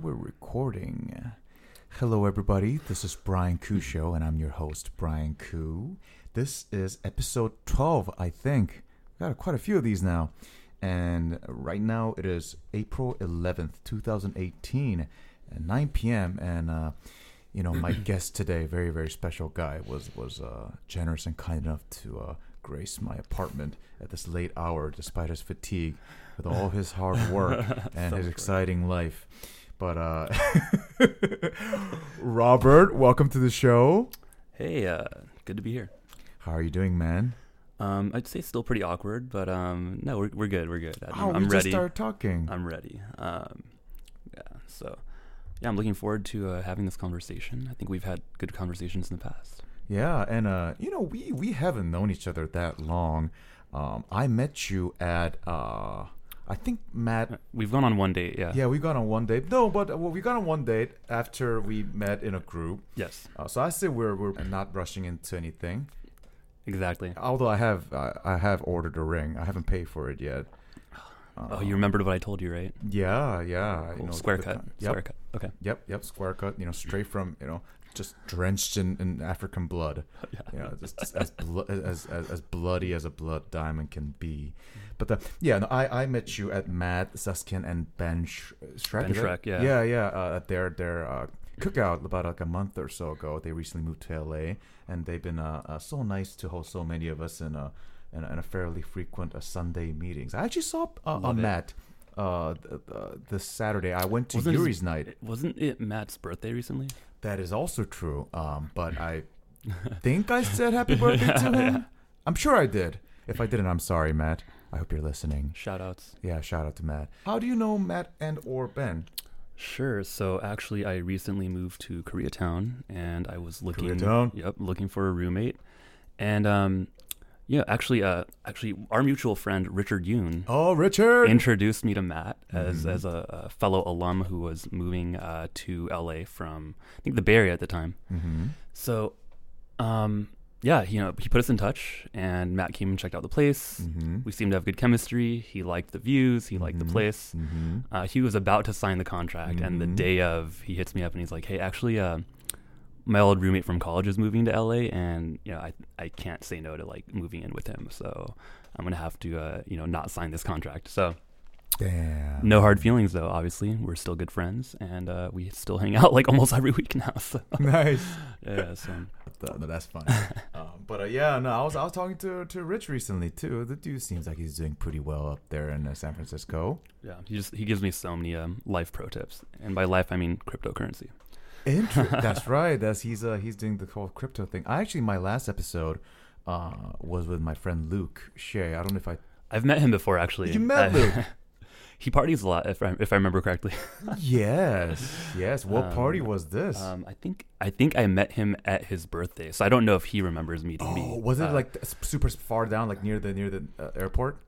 now we're recording. Hello, everybody. This is Brian Coo Show, and I'm your host, Brian Coo. This is episode 12, I think. We've got quite a few of these now. And right now it is April 11th, 2018 at 9 p.m. And, my guest today, very, very special guy, was generous and kind enough to grace my apartment at this late hour despite his fatigue with all his hard work and his exciting life. But Robert, welcome to the show. Hey, good to be here. How are you doing, man? I'd say it's still pretty awkward, but no, we're good. We're good. I'm ready. Just started talking. I'm ready. I'm looking forward to having this conversation. I think we've had good conversations in the past. Yeah, and we haven't known each other that long. I met you at I think Matt. We've gone on one date. Yeah. Yeah, we've gone on one date. No, but we got on one date after we met in a group. Yes. So I say we're not rushing into anything. Exactly. Although I have ordered a ring. I haven't paid for it yet. Oh, you remembered what I told you, right? Yeah. Cool. Square cut. Yep. Square cut. Okay. Yep. Square cut. Straight from just drenched in African blood. Yeah. Just as bloody as a blood diamond can be. But I met you at Matt Suskin and Ben Shrek. Ben Shrek. Yeah. Yeah. At their cookout about a month or so ago. They recently moved to LA, and they've been so nice to host so many of us in a fairly frequent Sunday meetings. I actually saw Matt this Saturday. I went to Yuri's night. Wasn't it Matt's birthday recently? That is also true. But I think I said happy birthday to him. Yeah. I'm sure I did. If I didn't, I'm sorry, Matt. I hope you're listening. Shout outs. Yeah, shout out to Matt. How do you know Matt and or Ben? Sure. So actually, I recently moved to Koreatown, and I was looking for a roommate. And actually, our mutual friend Richard Yoon. Oh, Richard! Introduced me to Matt as a fellow alum who was moving to LA from I think the Bay Area at the time. Mm-hmm. So, he put us in touch, and Matt came and checked out the place. Mm-hmm. We seemed to have good chemistry. He liked the views. He liked the place. Mm-hmm. He was about to sign the contract, and the day of, he hits me up and he's like, "Hey, actually, my old roommate from college is moving to LA, and I can't say no to moving in with him, so I'm gonna have to not sign this contract." So, damn. No hard feelings though. Obviously, we're still good friends, and we still hang out almost every week now. So. Nice. Yeah. So. No, that's fun. I was talking to Rich recently too. The dude seems like he's doing pretty well up there in San Francisco. Yeah. He gives me so many life pro tips, and by life I mean cryptocurrency. That's right. He's doing the whole crypto thing. I actually, my last episode was with my friend Luke Shea. I don't know if I've met him before actually. You met Luke? He parties a lot if I remember correctly. Yes. What party was this? I think I met him at his birthday, so I don't know if he remembers meeting me. Was it super far down, near the airport?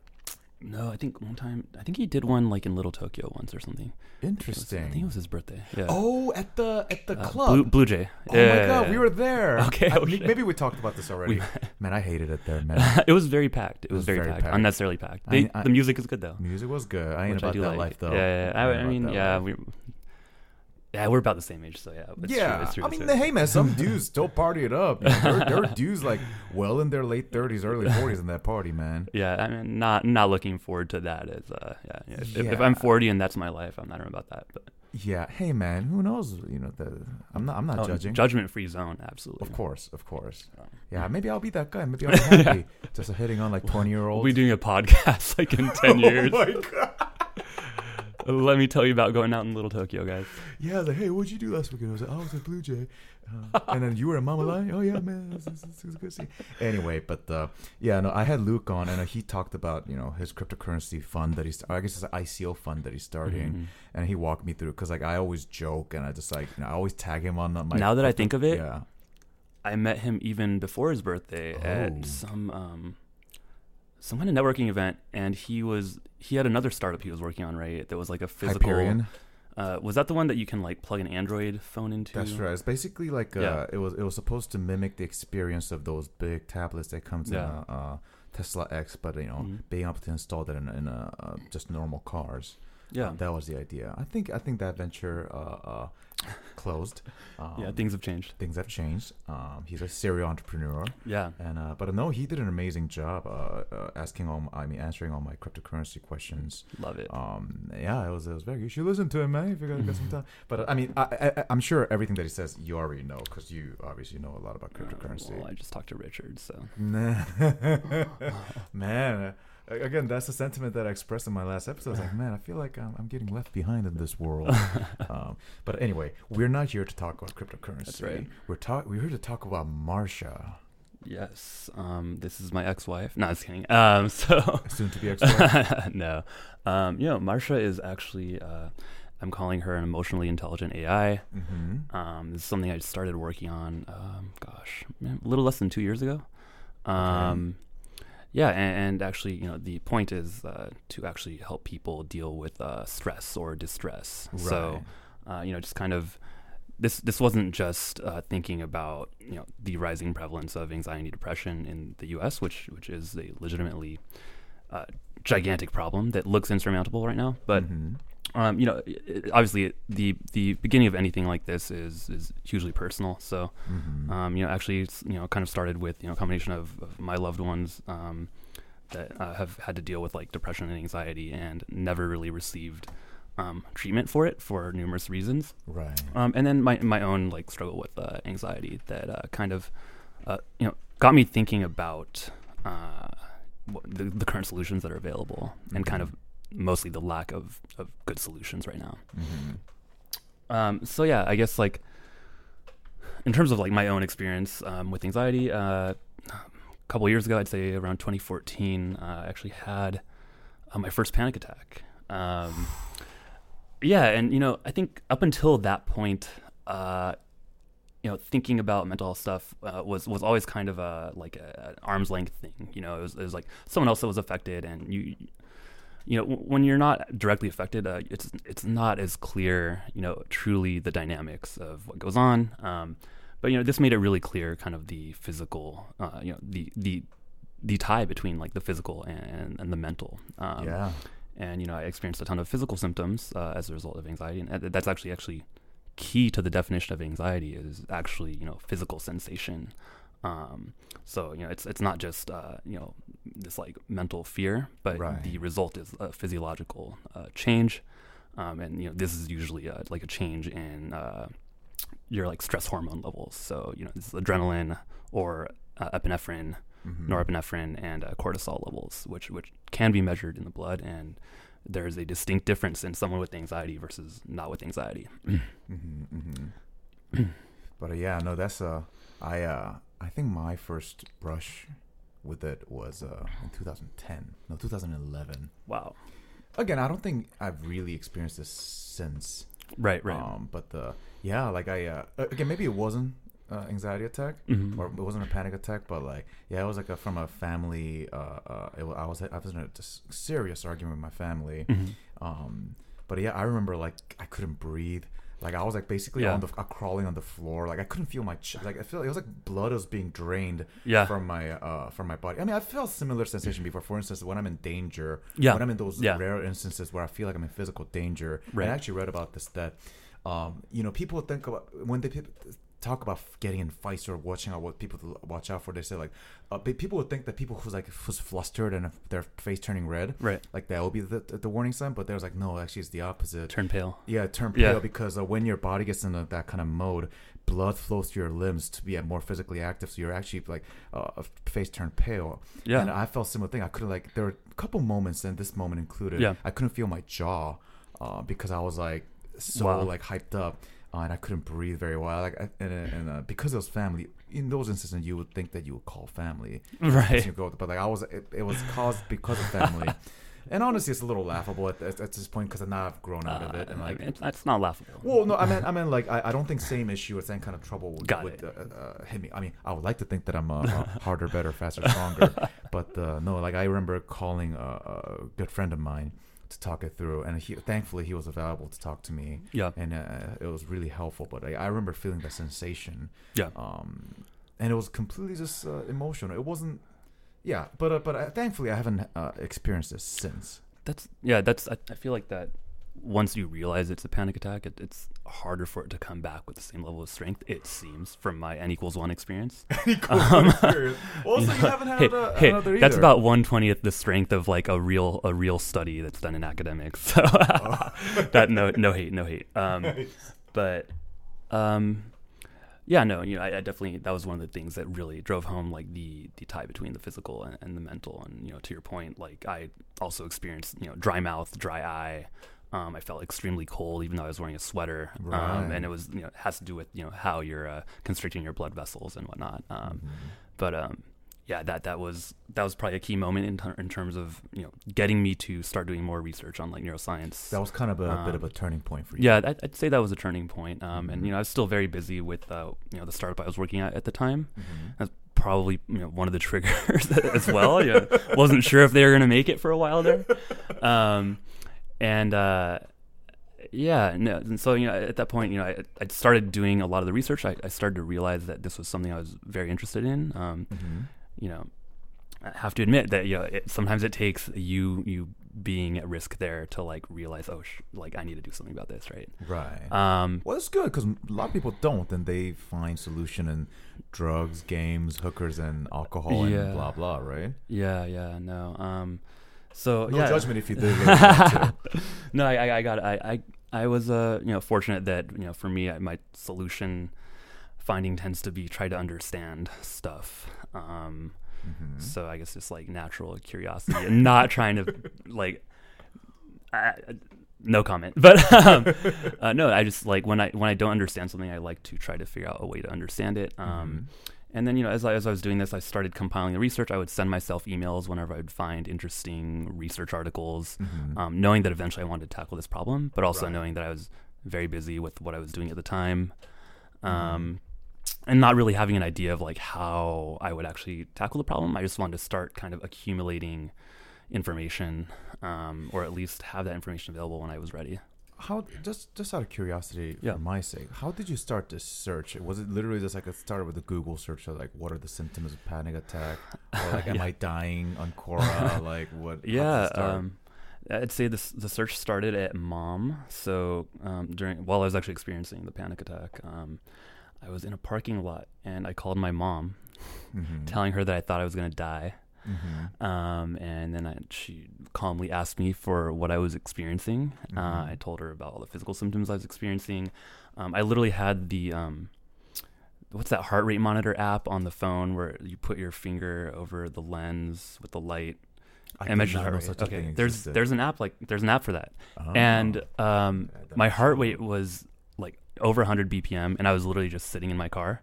No, I think one time, I think he did one in Little Tokyo once or something. Interesting. I think it was his birthday. Yeah. Oh, at the club. Blue Jay. Oh yeah, my God, yeah. We were there. Okay. Maybe we talked about this already. Man, I hated it there, man. It was very packed. It was very packed. Unnecessarily packed. The music is good though. Music was good. I ain't about that life though. Yeah. We're about the same age, so yeah. It's true. Hey man, some dudes still party it up. There are dudes well in their late 30s, early 40s in that party, man. Yeah, not looking forward to that. If I'm 40 and that's my life, I'm not about that. But yeah, hey man, who knows? I'm not judging. Judgment-free zone, absolutely. Of course. Yeah, maybe I'll be that guy. Maybe I'll be happy. Just hitting on 20-year-olds. We'll be doing a podcast in 10 years. Oh my God. Let me tell you about going out in Little Tokyo, guys. Yeah, I was like, "Hey, what'd you do last weekend?" I was like, "I was at Blue Jay." And then you were at Mama Lai? Oh, yeah, man. It was a good scene. Anyway, but I had Luke on, and he talked about, his cryptocurrency fund that I guess it's an ICO fund that he's starting. Mm-hmm. And he walked me through because, I always joke, and I just, I always tag him on my. Now that I think of it, yeah. I met him even before his birthday at some kind of networking event, and he had another startup he was working on, right? That was a physical Hyperion. Was that the one that you can plug an Android phone into? That's right. It's basically it was supposed to mimic the experience of those big tablets that comes in a Tesla X, but being able to install that in just normal cars. Yeah, that was the idea. I think that venture closed. Yeah, things have changed. He's a serial entrepreneur. Yeah, and but no, he did an amazing job answering all my cryptocurrency questions. Love it. Yeah, it was very good. You should listen to him, man, if you're gonna get some time. But I'm sure everything that he says you already know, because you obviously know a lot about cryptocurrency. Well, I just talked to Richard, so. Man. Again, that's the sentiment that I expressed in my last episode. I was like, man, I feel like I'm getting left behind in this world. But anyway, we're not here to talk about cryptocurrency. That's right. We're here to talk about Marcia. Yes. This is my ex-wife. No, I'm just kidding. So soon to be ex-wife. No. Marcia is actually, I'm calling her an emotionally intelligent AI. Mm-hmm. This is something I started working on, a little less than 2 years ago. Okay. Yeah, and actually, the point is to actually help people deal with stress or distress. Right. So, just kind of this wasn't just thinking about the rising prevalence of anxiety and depression in the U.S., which is a legitimately gigantic problem that looks insurmountable right now. But obviously, the beginning of anything like this is hugely personal. So, actually, kind of started with a combination of my loved ones that have had to deal with like depression and anxiety and never really received treatment for it for numerous reasons. Right. And then my own like struggle with anxiety that kind of got me thinking about the current solutions that are available and kind of. Mostly the lack of good solutions right now. Mm-hmm. So yeah, I guess like in terms of like my own experience with anxiety, a couple years ago, I'd say around 2014, I actually had my first panic attack. Yeah, and I think up until that point, thinking about mental health stuff was always kind of an arm's length thing. It was like someone else that was affected, and when you're not directly affected, it's not as clear, truly the dynamics of what goes on. But this made it really clear, kind of the physical, the tie between like the physical and the mental. And I experienced a ton of physical symptoms as a result of anxiety, and that's actually key to the definition of anxiety is actually physical sensation. So it's not just this like mental fear, but right. The result is a physiological change, and this is usually like a change in your like stress hormone levels. So this is adrenaline or epinephrine, norepinephrine, and cortisol levels, which can be measured in the blood, and there is a distinct difference in someone with anxiety versus not with anxiety. But that's I think my first brush with it was in 2011. Wow. Again, I don't think I've really experienced this since. Right. But again, maybe it wasn't anxiety attack or it wasn't a panic attack, but it was from a family. I was in a serious argument with my family. But I remember I couldn't breathe. I was basically on the crawling on the floor. I couldn't feel my chest. I feel it was blood was being drained from my body. I mean, I felt similar sensation before. For instance, when I'm in danger, when I'm in those rare instances where I feel like I'm in physical danger. Right. And I actually read about this that people think about when they talk about getting in fights or watching out what people to watch out for. They say people would think that people who's flustered and their face turning red, right? That will be the warning sign. But there's no, actually it's the opposite. Turn pale. Yeah, turn pale because when your body gets into that kind of mode, blood flows to your limbs to be more physically active. So you're actually face turned pale. Yeah. And I felt similar thing. I couldn't there were a couple moments, and this moment included. Yeah. I couldn't feel my jaw because I was hyped up. And I couldn't breathe very well. Because it was family, in those instances, you would think that you would call family, right? But it was caused because of family. And honestly, it's a little laughable at this point because now I've grown out of it. And it's not laughable. Well, no, I mean, I don't think same issue or same kind of trouble would hit me. I mean, I would like to think that I'm harder, better, faster, stronger. But no, I remember calling a good friend of mine to talk it through, and thankfully he was available to talk to me. Yeah, and it was really helpful. But I remember feeling the sensation. Yeah, and it was completely just emotional. It wasn't. Yeah, but thankfully I haven't experienced this since. That's I feel like that once you realize it's a panic attack, it's harder for it to come back with the same level of strength, it seems, from my N=1 experience. N=1 experience. Well, also, you haven't had another either. That's about 1/20th the strength of, like, a real study that's done in academics. So that no hate. Nice. But yeah, no, you know, I definitely, that was one of the things that really drove home, like, the tie between the physical and the mental. And, you know, to your point, like, I also experienced, you know, dry mouth, dry eye. I felt extremely cold, even though I was wearing a sweater. Right. And it was, you know, it has to do with, you know, how you're constricting your blood vessels and whatnot. Mm-hmm. But yeah, that was probably a key moment in terms of, you know, getting me to start doing more research on, like, neuroscience. That was kind of a bit of a turning point for you. Yeah, I'd say that was a turning point. Mm-hmm. And, you know, I was still very busy with, you know, the startup I was working at the time. Mm-hmm. That's probably, you know, one of the triggers as well. Yeah, wasn't sure if they were going to make it for a while there. And yeah, no, and so, you know, at that point, you know, I started doing a lot of the research. I started to realize that this was something I was very interested in. Mm-hmm. You know, I have to admit that, you know, sometimes it takes you being at risk there to, like, realize, oh, like, I need to do something about this, right? Right. Well, it's good because a lot of people don't, and they find solution in drugs, games, hookers, and alcohol, yeah, and blah blah, right? Yeah, yeah, no. So no, yeah, judgment if you did. No, I got it. I was you know, fortunate that, you know, for me, my solution finding tends to be try to understand stuff. Mm-hmm. So I guess just, like, natural curiosity and not trying to, like, no comment. But no, I just, like, when I don't understand something, I like to try to figure out a way to understand it. Mm-hmm. And then, you know, as I was doing this, I started compiling the research. I would send myself emails whenever I would find interesting research articles, mm-hmm. Knowing that eventually I wanted to tackle this problem, but also knowing that I was very busy with what I was doing at the time, and not really having an idea of, like, how I would actually tackle the problem. I just wanted to start kind of accumulating information, or at least have that information available when I was ready. How, just out of curiosity, for my sake, how did you start this search? Was it literally just, like, it started with a Google search of, like, what are the symptoms of panic attack? Or, like, am I dying on Quora? Like, what? Yeah, I'd say the search started at mom. So while I was actually experiencing the panic attack, I was in a parking lot and I called my mom, mm-hmm. telling her that I thought I was going to die. Mm-hmm. And then she calmly asked me for what I was experiencing. Mm-hmm. I told her about all the physical symptoms I was experiencing. I literally had the what's that heart rate monitor app on the phone where you put your finger over the lens with the light and measure the heart rate. Okay, there's an app for that, and my heart rate was like over 100 BPM, and I was literally just sitting in my car,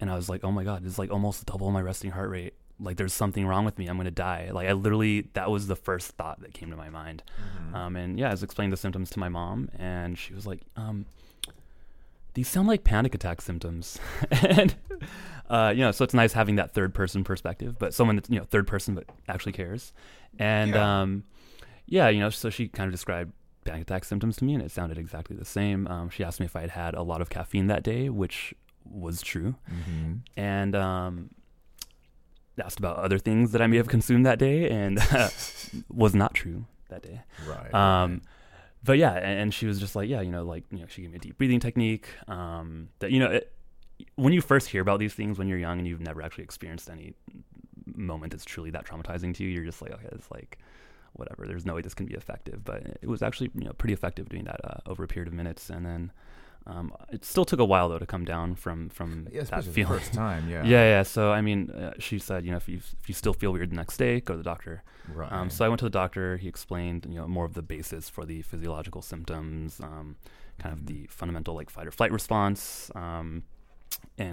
and I was like, oh my god, it's like almost double my resting heart rate. Like, there's something wrong with me. I'm going to die. Like, I literally, that was the first thought that came to my mind. Mm-hmm. And yeah, I was explaining the symptoms to my mom, and she was like, these sound like panic attack symptoms. And, you know, so it's nice having that third person perspective, but someone that's, you know, third person, but actually cares. And yeah, you know, so she kind of described panic attack symptoms to me, and it sounded exactly the same. She asked me if I had had a lot of caffeine that day, which was true. Mm-hmm. And, asked about other things that I may have consumed that day, and was not true that day. Right. But yeah, and she was just like, yeah, you know, like, you know, she gave me a deep breathing technique. That, you know, when you first hear about these things when you're young and you've never actually experienced any moment that's truly that traumatizing to you, you're just like, okay, it's like whatever. There's no way this can be effective. But it was actually, you know, pretty effective doing that over a period of minutes, and then. It still took a while though to come down from that feeling. First time, yeah. Yeah. So I mean, she said, you know, if you still feel weird the next day, go to the doctor. Right. So I went to the doctor. He explained, you know, more of the basis for the physiological symptoms, kind of the fundamental, like, fight or flight response, and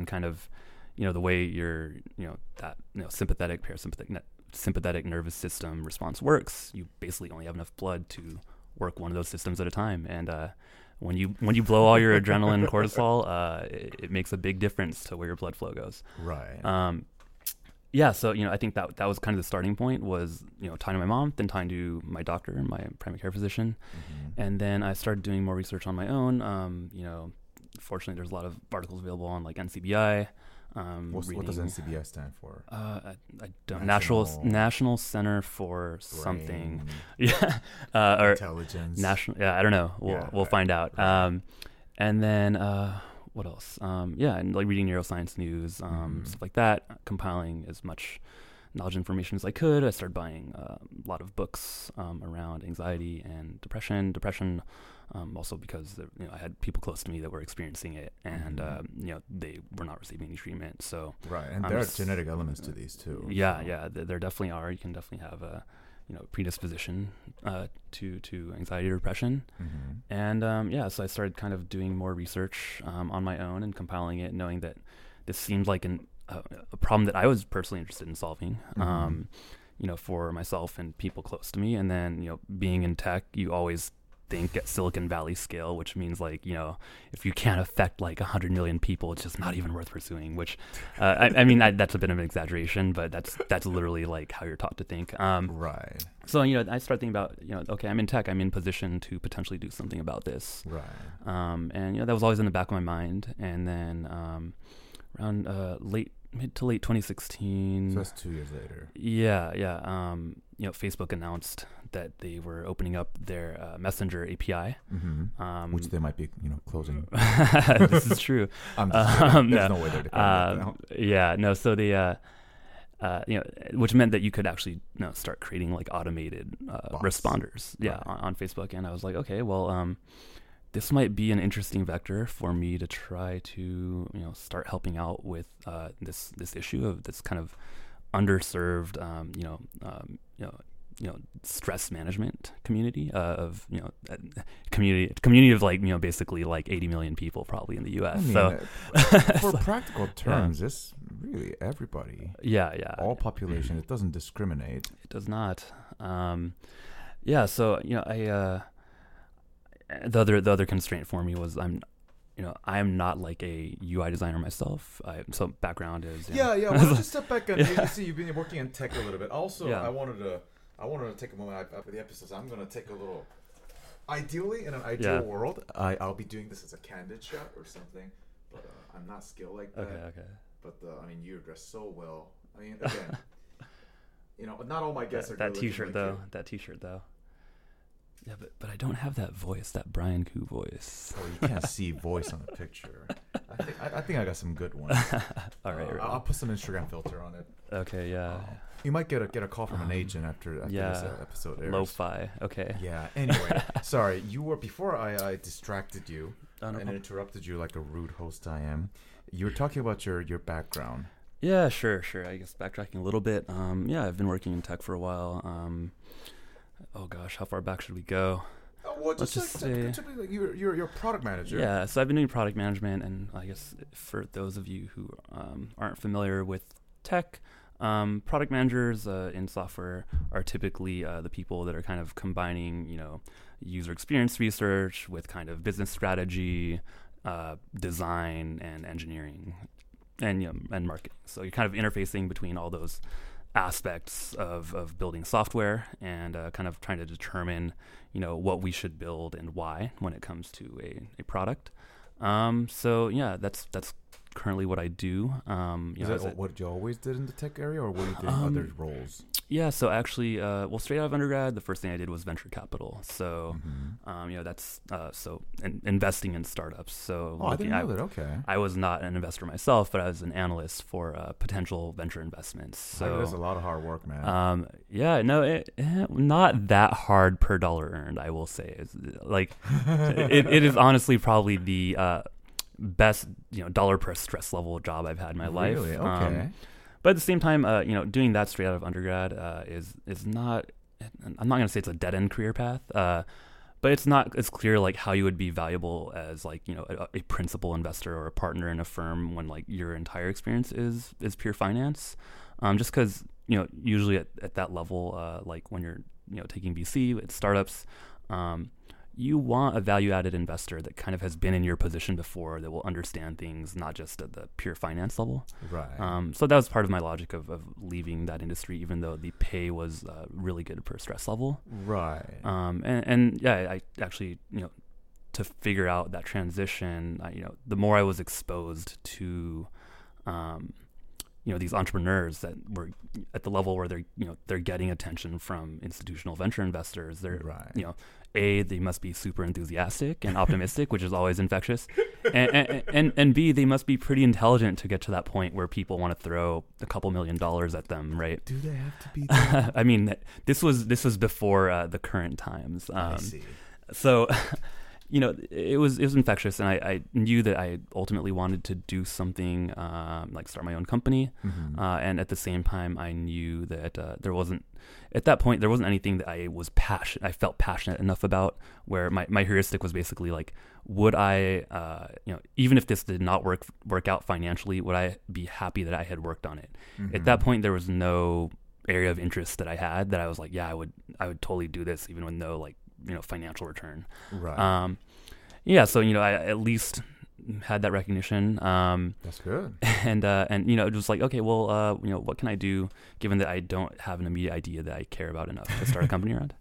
kind of, you know, the way your, you know, that, you know, sympathetic parasympathetic sympathetic nervous system response works. You basically only have enough blood to work one of those systems at a time, and when you blow all your adrenaline and cortisol, it makes a big difference to where your blood flow goes. Right. Yeah. So, you know, I think that was kind of the starting point, was, you know, talking to my mom, then talking to my doctor, my primary care physician, mm-hmm. and then I started doing more research on my own. You know, fortunately, there's a lot of articles available on, like, NCBI. What does NCBI stand for? I don't. National Center for something. Yeah. Or intelligence. National. Yeah, I don't know. We'll find out. Right. And then what else? And like reading neuroscience news, stuff like that. Compiling as much knowledge information as I could. I started buying a lot of books around anxiety and depression. Also because I had people close to me that were experiencing it, and they were not receiving any treatment. So right, and there are genetic elements to these too. Yeah, there definitely are. You can definitely have a predisposition to anxiety or depression, and so I started kind of doing more research on my own and compiling it, knowing that this seemed like a problem that I was personally interested in solving. For myself and people close to me, and then being in tech, you always think at Silicon Valley scale, which means if you can't affect 100 million people, it's just not even worth pursuing, which that's a bit of an exaggeration, but that's literally how you're taught to think. Right. So, I start thinking about, okay, I'm in tech, I'm in position to potentially do something about this. Right. And, that was always in the back of my mind. And then around mid to late 2016. So that's 2 years later. Yeah. Facebook announced that they were opening up their Messenger API, which they might be, closing. This is true. I'm just there's no way they're to now. Yeah, no. So they, which meant that you could actually start creating automated responders, on Facebook. And I was like, okay, well, this might be an interesting vector for me to try to start helping out with this issue of this kind of underserved, stress management community of community of basically 80 million people probably in the U.S. For practical terms, it's really everybody. Yeah. All population. It doesn't discriminate. It does not. So I the other constraint for me was I'm not a UI designer myself. So background is Well, just step back and you see you've been working in tech a little bit. Also, I wanted to take a moment after the episode. I'm going to take a little. Ideally, in an ideal world, I'll be doing this as a candid shot or something, but I'm not skilled like that. Okay. But you're dressed so well. Again, not all my guests are. That T-shirt though. Yeah, but I don't have that voice, that Brian Coo voice. Oh, you can't see voice on the picture. I think I got some good ones. All right, I'll put some Instagram filter on it. Okay, yeah. You might get a call from an agent after this episode airs. Lo-fi, okay. Yeah. Anyway, sorry. You were before I distracted you and interrupted you like a rude host I am. You were talking about your background. Yeah, sure. I guess backtracking a little bit. I've been working in tech for a while. Oh gosh, how far back should we go? Let's just say you're a product manager. Yeah, so I've been doing product management, and I guess for those of you who aren't familiar with tech, product managers in software are typically the people that are kind of combining, user experience research with kind of business strategy, design, and engineering, and marketing. So you're kind of interfacing between all those aspects of building software and kind of trying to determine what we should build and why when it comes to a product. That's currently what I do. What you always did in the tech area, or what you did in other roles? So actually, straight out of undergrad, the first thing I did was venture capital. So, that's investing in startups. So, I didn't know that. Okay, I was not an investor myself, but I was an analyst for potential venture investments. So it was a lot of hard work, man. Not that hard per dollar earned, I will say. It's, it is honestly probably the best dollar per stress level job I've had in my life. Really? Okay. But at the same time, doing that straight out of undergrad is not. I'm not going to say it's a dead end career path, but it's not as clear how you would be valuable as a principal investor or a partner in a firm when your entire experience is pure finance. Just because usually at that level, when you're taking VC at startups. You want a value-added investor that kind of has been in your position before, that will understand things not just at the pure finance level. Right. So that was part of my logic of leaving that industry, even though the pay was really good per stress level. Right. I actually, to figure out that transition, the more I was exposed to you know, these entrepreneurs that were at the level where they're, you know, they're getting attention from institutional venture investors. They're, right. you know, A, they must be super enthusiastic and optimistic, which is always infectious. And B, they must be pretty intelligent to get to that point where people want to throw a couple $1 million at them, right? Do they have to be that? I mean, this was before the current times. I see. So, you know, it was infectious, and I knew that I ultimately wanted to do something, like start my own company. Mm-hmm. And at the same time, I knew that there wasn't anything that I felt passionate enough about, where my heuristic was basically like, would I, you know, even if this did not work out financially, would I be happy that I had worked on it? Mm-hmm. At that point, there was no area of interest that I had that I was like, yeah, I would totally do this, even with no, like, you know, financial return. Right. Yeah. So, you know, I at least had that recognition. That's good. And, you know, just like, okay, well, you know, what can I do given that I don't have an immediate idea that I care about enough to start a company around?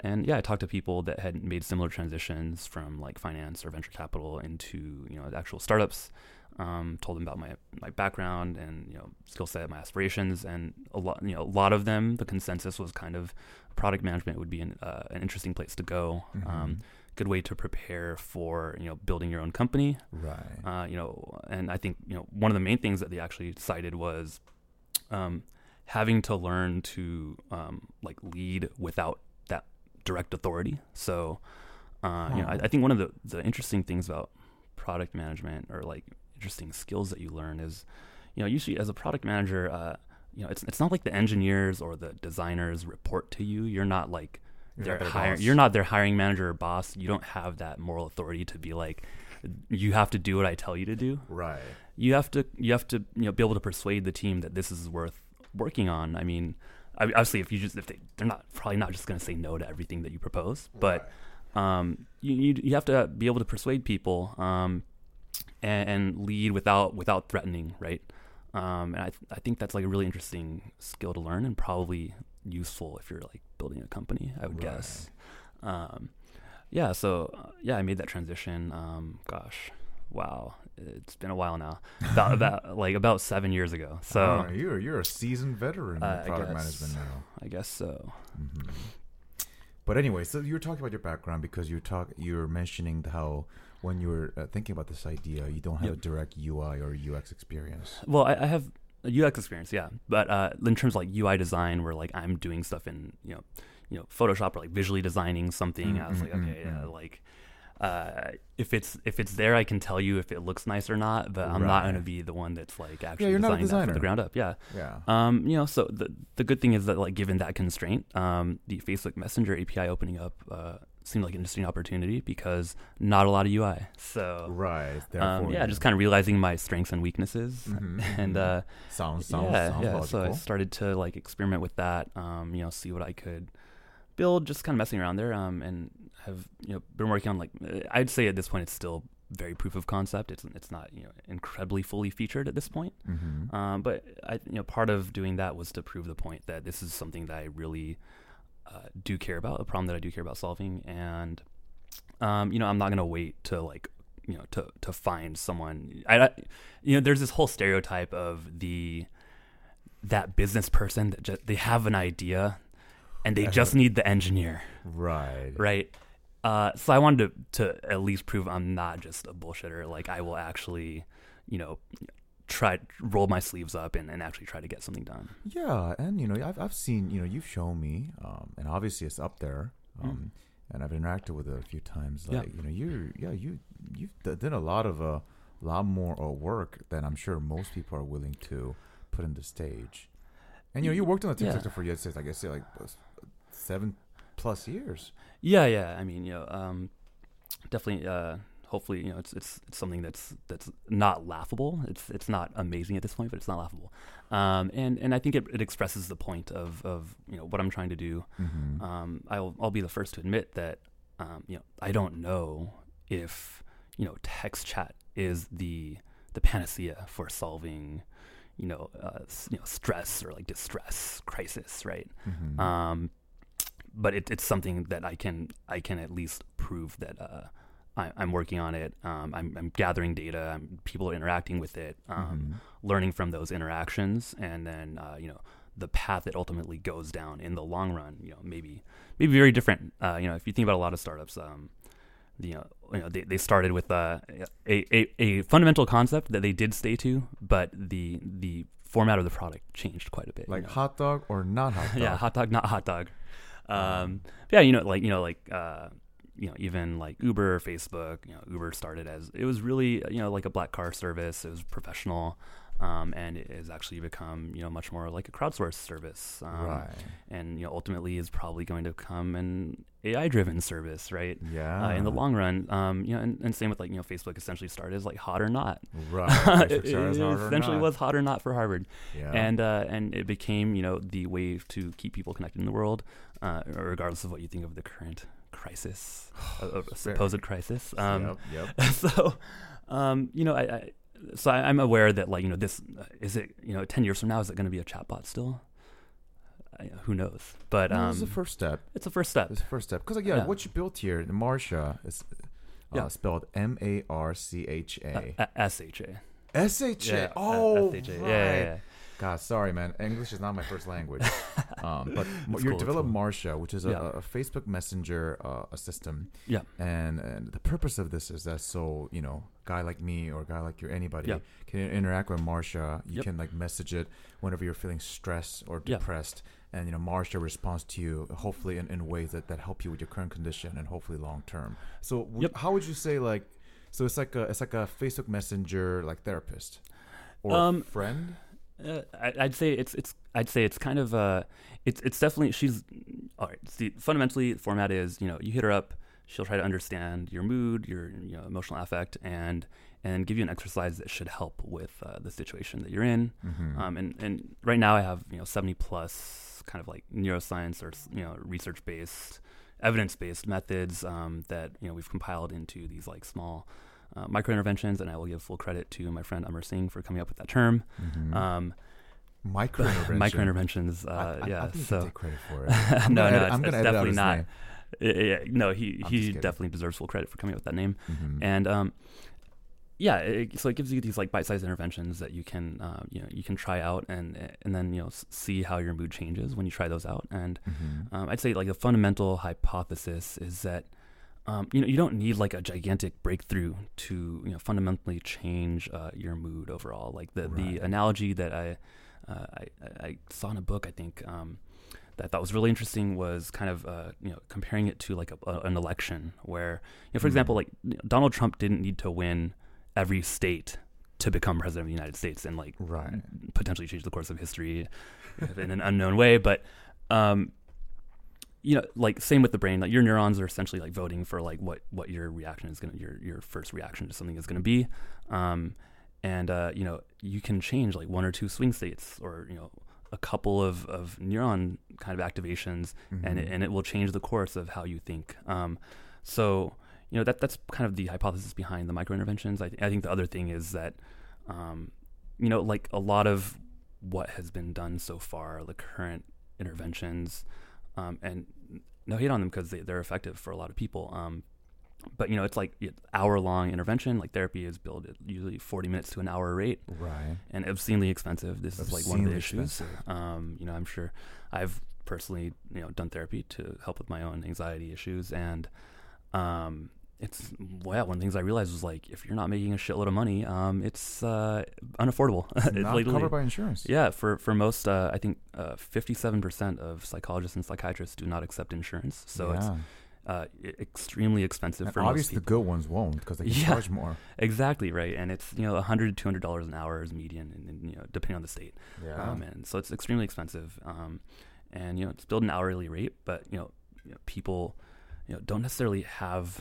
And yeah, I talked to people that had made similar transitions from like finance or venture capital into, you know, actual startups. Told them about my background and, you know, skill set, my aspirations, and a lot of them, the consensus was kind of product management would be an interesting place to go. Mm-hmm. Good way to prepare for, you know, building your own company. Right. You know, and I think, you know, one of the main things that they actually cited was having to learn to like lead without that direct authority. So, you know, I think one of the interesting things about product management, or like interesting skills that you learn, is, you know, usually as a product manager, you know, it's not like the engineers or the designers report to you. You're not like you're not their hiring manager or boss. You don't have that moral authority to be like, you have to do what I tell you to do. Right. You have to you know, be able to persuade the team that this is worth working on. I mean, obviously, if they're not probably not just going to say no to everything that you propose, but right. You have to be able to persuade people and lead without threatening, right? And I think that's like a really interesting skill to learn, and probably useful if you're like building a company, I would right. guess. Yeah. So yeah, I made that transition. Gosh, wow, it's been a while now. About 7 years ago. So you're a seasoned veteran in product management now. I guess so. Mm-hmm. But anyway, so you were talking about your background, because you're mentioning how, when you were thinking about this idea, you don't have a direct UI or UX experience. Well, I have a UX experience, yeah. But in terms of like UI design, where like I'm doing stuff in, you know, Photoshop, or like visually designing something, I was like, okay, yeah, like if it's there, I can tell you if it looks nice or not. But I'm not going to be the one that's like actually designing that from the ground up. Yeah. Yeah. You know, so the good thing is that, like, given that constraint, the Facebook Messenger API opening up seemed like an interesting opportunity, because not a lot of UI. So right, yeah, just kind of realizing my strengths and weaknesses, mm-hmm. and sounds logical. So I started to like experiment with that, you know, see what I could build, just kind of messing around there, and have, you know, been working on, like, I'd say at this point it's still very proof of concept. It's not, you know, incredibly fully featured at this point, mm-hmm. But I, you know, part of doing that was to prove the point that this is something that I really do care about, a problem that I do care about solving, and you know, I'm not going to wait to, like, you know, to find someone. I you know, there's this whole stereotype of that business person that just, they have an idea and they just need the engineer, right. So I wanted to at least prove I'm not just a bullshitter. Like, I will actually, you know, try roll my sleeves up and actually try to get something done. Yeah, and you know, I've seen, you know, you've shown me, and obviously it's up there, and I've interacted with it a few times. Like, you know, you've done a lot more work than I'm sure most people are willing to put in the stage. And you know, you worked on the tech sector for, like 7+ years. Yeah. I mean, you know, definitely. Hopefully, you know, it's something that's not laughable. It's not amazing at this point, but it's not laughable. And I think it expresses the point of you know, what I'm trying to do. Mm-hmm. I'll be the first to admit that, you know, I don't know if, you know, text chat is the panacea for solving, you know, stress or like distress, crisis, right? Mm-hmm. But it's something that I can at least prove that I'm working on it. I'm gathering data. People are interacting with it, learning from those interactions, and then the path that ultimately goes down in the long run, maybe very different. If you think about a lot of startups, they started with a fundamental concept that they did stay to, but the format of the product changed quite a bit. Like hot dog or not hot dog. Yeah, hot dog, not hot dog. Even like Uber, Facebook, Uber started as, it was really, like a black car service. It was professional. And it has actually become, much more like a crowdsourced service. Right. And, ultimately is probably going to become an AI-driven service, right? Yeah. In the long run, and same with Facebook essentially started as like hot or not. Right. It was hot or not for Harvard. Yeah. And it became, the way to keep people connected in the world, regardless of what you think of the current crisis, a supposed crisis. Yep. So I'm aware that this is it. 10 years from now, is it going to be a chatbot still? Who knows? But it's the first step. It's the first step because what you built here, the Marcia is spelled Marcha. Oh, right. Yeah. God, sorry, man. English is not my first language. But you developed Marcia, which is a Facebook Messenger system. Yeah. And the purpose of this is that so, guy like me or guy like you, anybody can interact with Marcia. You can message it whenever you're feeling stressed or depressed. And, Marcia responds to you, hopefully in ways that help you with your current condition and hopefully long term. So how would you say so it's like a Facebook Messenger therapist or friend? I'd say it's definitely, she's all right. See, fundamentally the format is, you hit her up, she'll try to understand your mood, your emotional affect, and give you an exercise that should help with the situation that you're in. And right now I have 70 plus kind of like neuroscience or research based, evidence based methods that we've compiled into these small micro interventions, and I will give full credit to my friend Amr Singh for coming up with that term. Micro interventions. I think so. Take credit for it. I'm gonna edit definitely out his not. Name. No, he definitely deserves full credit for coming up with that name. And so it gives you these bite-sized interventions that you can try out, and then see how your mood changes when you try those out. And I'd say the fundamental hypothesis is that. You don't need a gigantic breakthrough to fundamentally change your mood overall. The analogy that I saw in a book, I think that I thought was really interesting was kind of comparing it to an election where for example Donald Trump didn't need to win every state to become president of the United States and potentially change the course of history in an unknown way, but. Same with the brain. Your neurons are essentially voting for what your reaction is gonna your first reaction to something is gonna be, and you can change one or two swing states or a couple of neuron kind of activations, and it will change the course of how you think. So that's kind of the hypothesis behind the microinterventions. I think the other thing is that a lot of what has been done so far, the current interventions. And no hate on them because they're effective for a lot of people. But, it's hour-long intervention. Therapy is billed at usually 40 minutes to an hour rate. Right. And obscenely expensive. This is one of the issues. I'm sure I've personally, done therapy to help with my own anxiety issues. And it's, one of the things I realized was, if you're not making a shitload of money, it's unaffordable. It's not covered by insurance. Yeah, for most, I think 57% of psychologists and psychiatrists do not accept insurance. So it's extremely expensive for most people. Obviously the good ones won't because they can charge more. Exactly, right. And it's, $100 to $200 an hour is median, and depending on the state. Yeah. And so it's extremely expensive. And, it's billed an hourly rate, but, people, don't necessarily have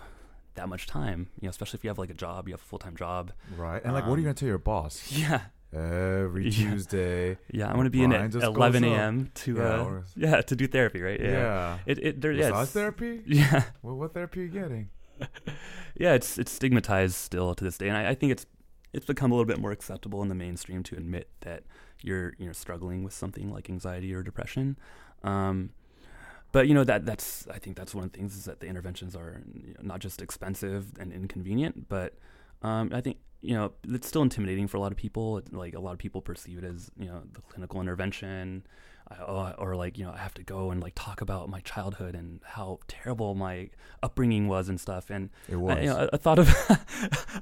that much time, especially if you have a job, you have a full-time job. Right. And what are you going to tell your boss? Yeah. Every Tuesday. Yeah. I'm going to be in at 11 a.m. to do therapy, right? Yeah. Massage therapy? Yeah. Well, what therapy are you getting? It's stigmatized still to this day. And I think it's become a little bit more acceptable in the mainstream to admit that you're struggling with something like anxiety or depression. But, you know, that's I think that's one of the things, is that the interventions are, you know, not just expensive and inconvenient, but I think, you know, it's still intimidating for a lot of people. Like, a lot of people perceive it as, you know, the clinical intervention, or like, you know, I have to go and like talk about my childhood and how terrible my upbringing was and stuff. And it was. You know, I thought of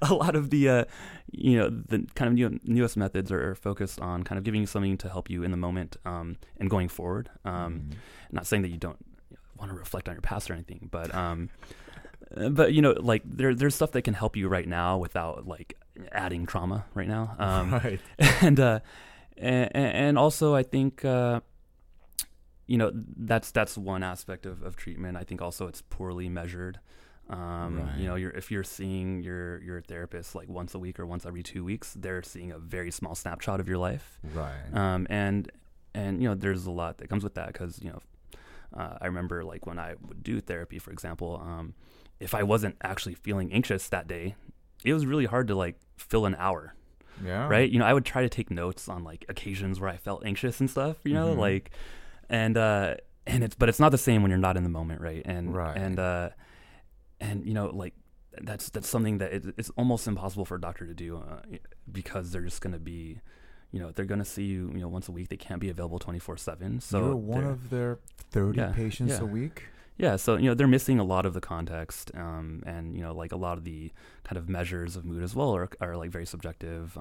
a lot of the, you know, the kind of newest methods are focused on kind of giving you something to help you in the moment and going forward. Not saying that you don't want to reflect on your past or anything, but you know, like there's stuff that can help you right now without like adding trauma right now. Right. And also, I think, you know, that's one aspect of treatment. I think also it's poorly measured. Right. You know, if you're seeing your therapist like once a week or once every 2 weeks, they're seeing a very small snapshot of your life. Right. And you know, there's a lot that comes with that, because, you know, I remember like when I would do therapy, for example, if I wasn't actually feeling anxious that day, it was really hard to like fill an hour. Yeah. Right. You know, I would try to take notes on like occasions where I felt anxious and stuff, you know, like, and but it's not the same when you're not in the moment. Right. And you know, like that's something that it's almost impossible for a doctor to do, because they're just going to be, you know, they're going to see you, you know, once a week. They can't be available 24/7. So you're one of their 30 patients a week. Yeah. So, you know, they're missing a lot of the context, and, you know, like a lot of the kind of measures of mood as well are like very subjective,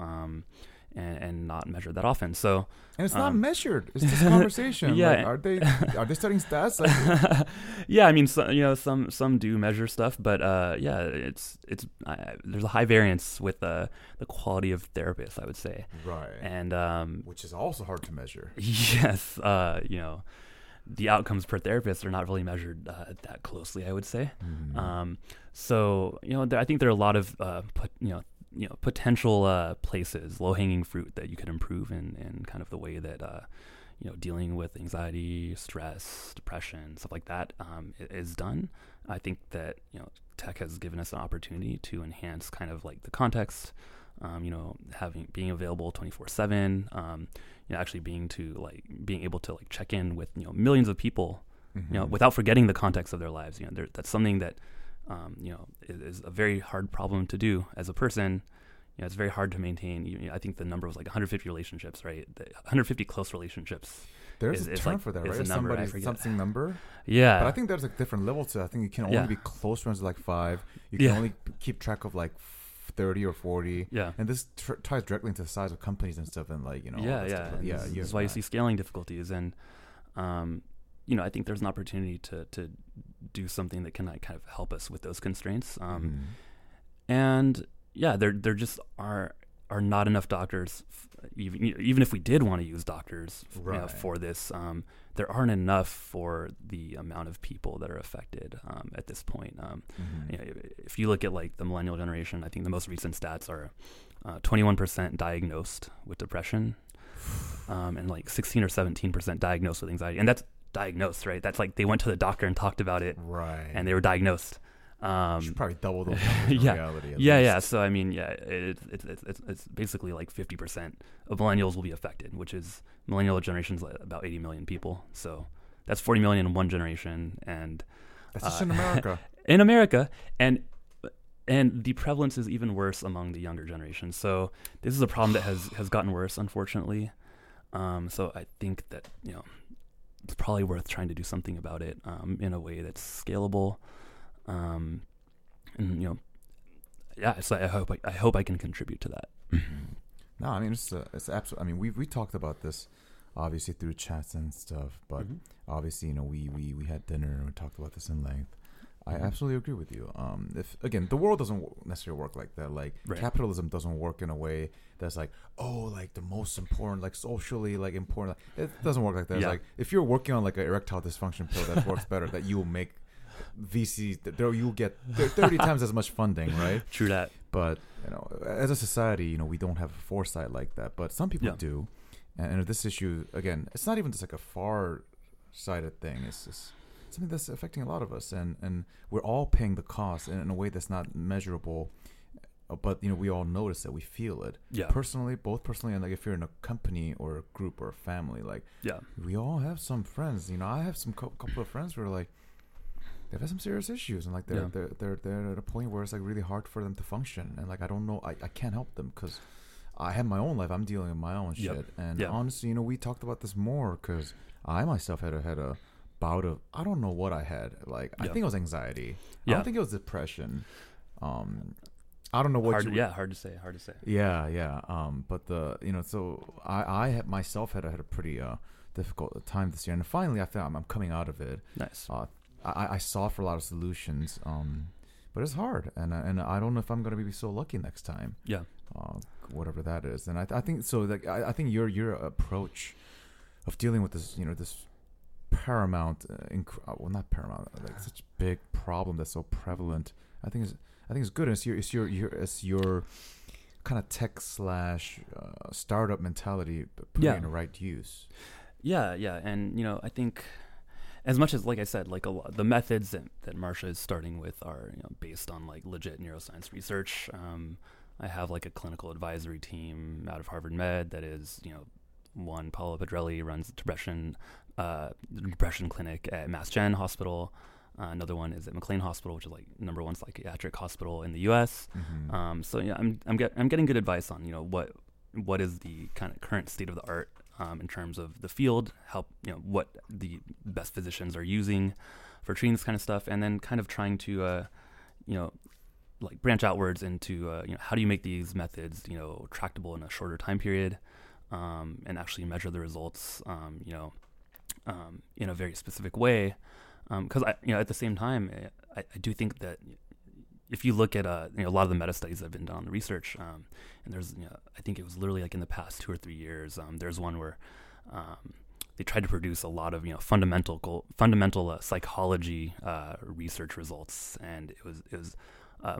and not measured that often. So, and it's not measured. It's just conversation. Yeah. Like, are they studying stats? Like, yeah. I mean, so, you know, some do measure stuff, but, yeah, it's there's a high variance with, the quality of therapists, I would say. Right. And, which is also hard to measure. Yes. You know, the outcomes per therapist are not really measured that closely, I would say. Mm-hmm. So, you know, I think there are a lot of potential places, low-hanging fruit that you could improve in kind of the way that you know, dealing with anxiety, stress, depression, stuff like that is done. I think that, you know, tech has given us an opportunity to enhance kind of like the context. You know, being available 24/7, you know, actually being able to like check in with, you know, millions of people, you know, without forgetting the context of their lives. You know, that's something that, you know, is a very hard problem to do as a person. You know, it's very hard to maintain. You know, I think the number was like 150 relationships, right? 150 close relationships. There's a term for that, right? If somebody's something number. Yeah. But I think there's a different level to it. I think you can only be close friends like 5. You can only keep track of like 30 or 40, and this ties directly into the size of companies and stuff, and like, you know, that's why you see scaling difficulties. And you know, I think there's an opportunity to do something that can like kind of help us with those constraints. And yeah, there just are not enough doctors. Even if we did want to use doctors for this, there aren't enough for the amount of people that are affected at this point. You know, if you look at like the millennial generation, I think the most recent stats are 21% diagnosed with depression, and like 16 or 17% diagnosed with anxiety. And that's diagnosed, right? That's like they went to the doctor and talked about it, right? And they were diagnosed. You should probably double those numbers in reality. Yeah. So I mean, it's basically like 50% of millennials will be affected, which is millennial generation's about 80 million people. So that's 40 million in one generation, and that's just in America. In America, and the prevalence is even worse among the younger generation. So this is a problem that has gotten worse, unfortunately. So I think that, you know, it's probably worth trying to do something about it in a way that's scalable. And, you know, so I hope I can contribute to that. No, I mean, it's absolutely, I mean, we talked about this obviously through chats and stuff, but obviously, you know, we had dinner and we talked about this in length. I absolutely agree with you. If again, the world doesn't necessarily work like that. Like capitalism doesn't work in a way that's like, oh, like the most important, like socially, like important. Like, it doesn't work like that. It's like if you're working on like an erectile dysfunction pill that works better, that you will make VC, you'll get 30 times as much funding, right? True that. But, you know, as a society, you know, we don't have a foresight like that, but some people do. And this issue, again, it's not even just like a far-sighted thing. It's just something that's affecting a lot of us, and we're all paying the cost in a way that's not measurable But, you know, we all notice that, we feel it. Yeah. Personally, both personally and, like, if you're in a company or a group or a family, like, yeah, we all have some friends. You know, I have some couple of friends who are, like, they've had some serious issues. And, like, they're at a point where it's, like, really hard for them to function. And, like, I don't know. I can't help them because I have my own life. I'm dealing with my own shit. And, honestly, you know, we talked about this more because I myself had a bout of, I don't know what I had. Like, I think it was anxiety. Yeah. I don't think it was depression. I don't know what hard, you... Yeah, hard to say. Yeah, yeah. But the... You know, so I had a pretty difficult time this year. And finally, I found I'm coming out of it. Nice. I sought for a lot of solutions. But it's hard. And I don't know if I'm going to be so lucky next time. Yeah. Whatever that is. And I think... So, like, I think your approach of dealing with this, you know, this paramount... well, not paramount. Like, such a big problem that's so prevalent. I think it's good. It's your kind of tech / startup mentality put in the right use. Yeah, yeah, and you know, I think as much as, like I said, like a lot, the methods that Marcia is starting with are, you know, based on like legit neuroscience research. I have like a clinical advisory team out of Harvard Med that is, you know, one Paula Pedrelli runs the depression clinic at Mass General Hospital. Another one is at McLean Hospital, which is like number one psychiatric hospital in the U.S. Mm-hmm. So yeah, I'm getting good advice on, you know, what is the kind of current state of the art in terms of the field, what the best physicians are using for treating this kind of stuff, and then kind of trying to like branch outwards into how do you make these methods tractable in a shorter time period, and actually measure the results in a very specific way. Because at the same time, I do think that if you look at a lot of the meta studies that have been done on the research, and there's, I think it was literally like in the past 2 or 3 years, there's one where they tried to produce a lot of fundamental psychology research results, and it was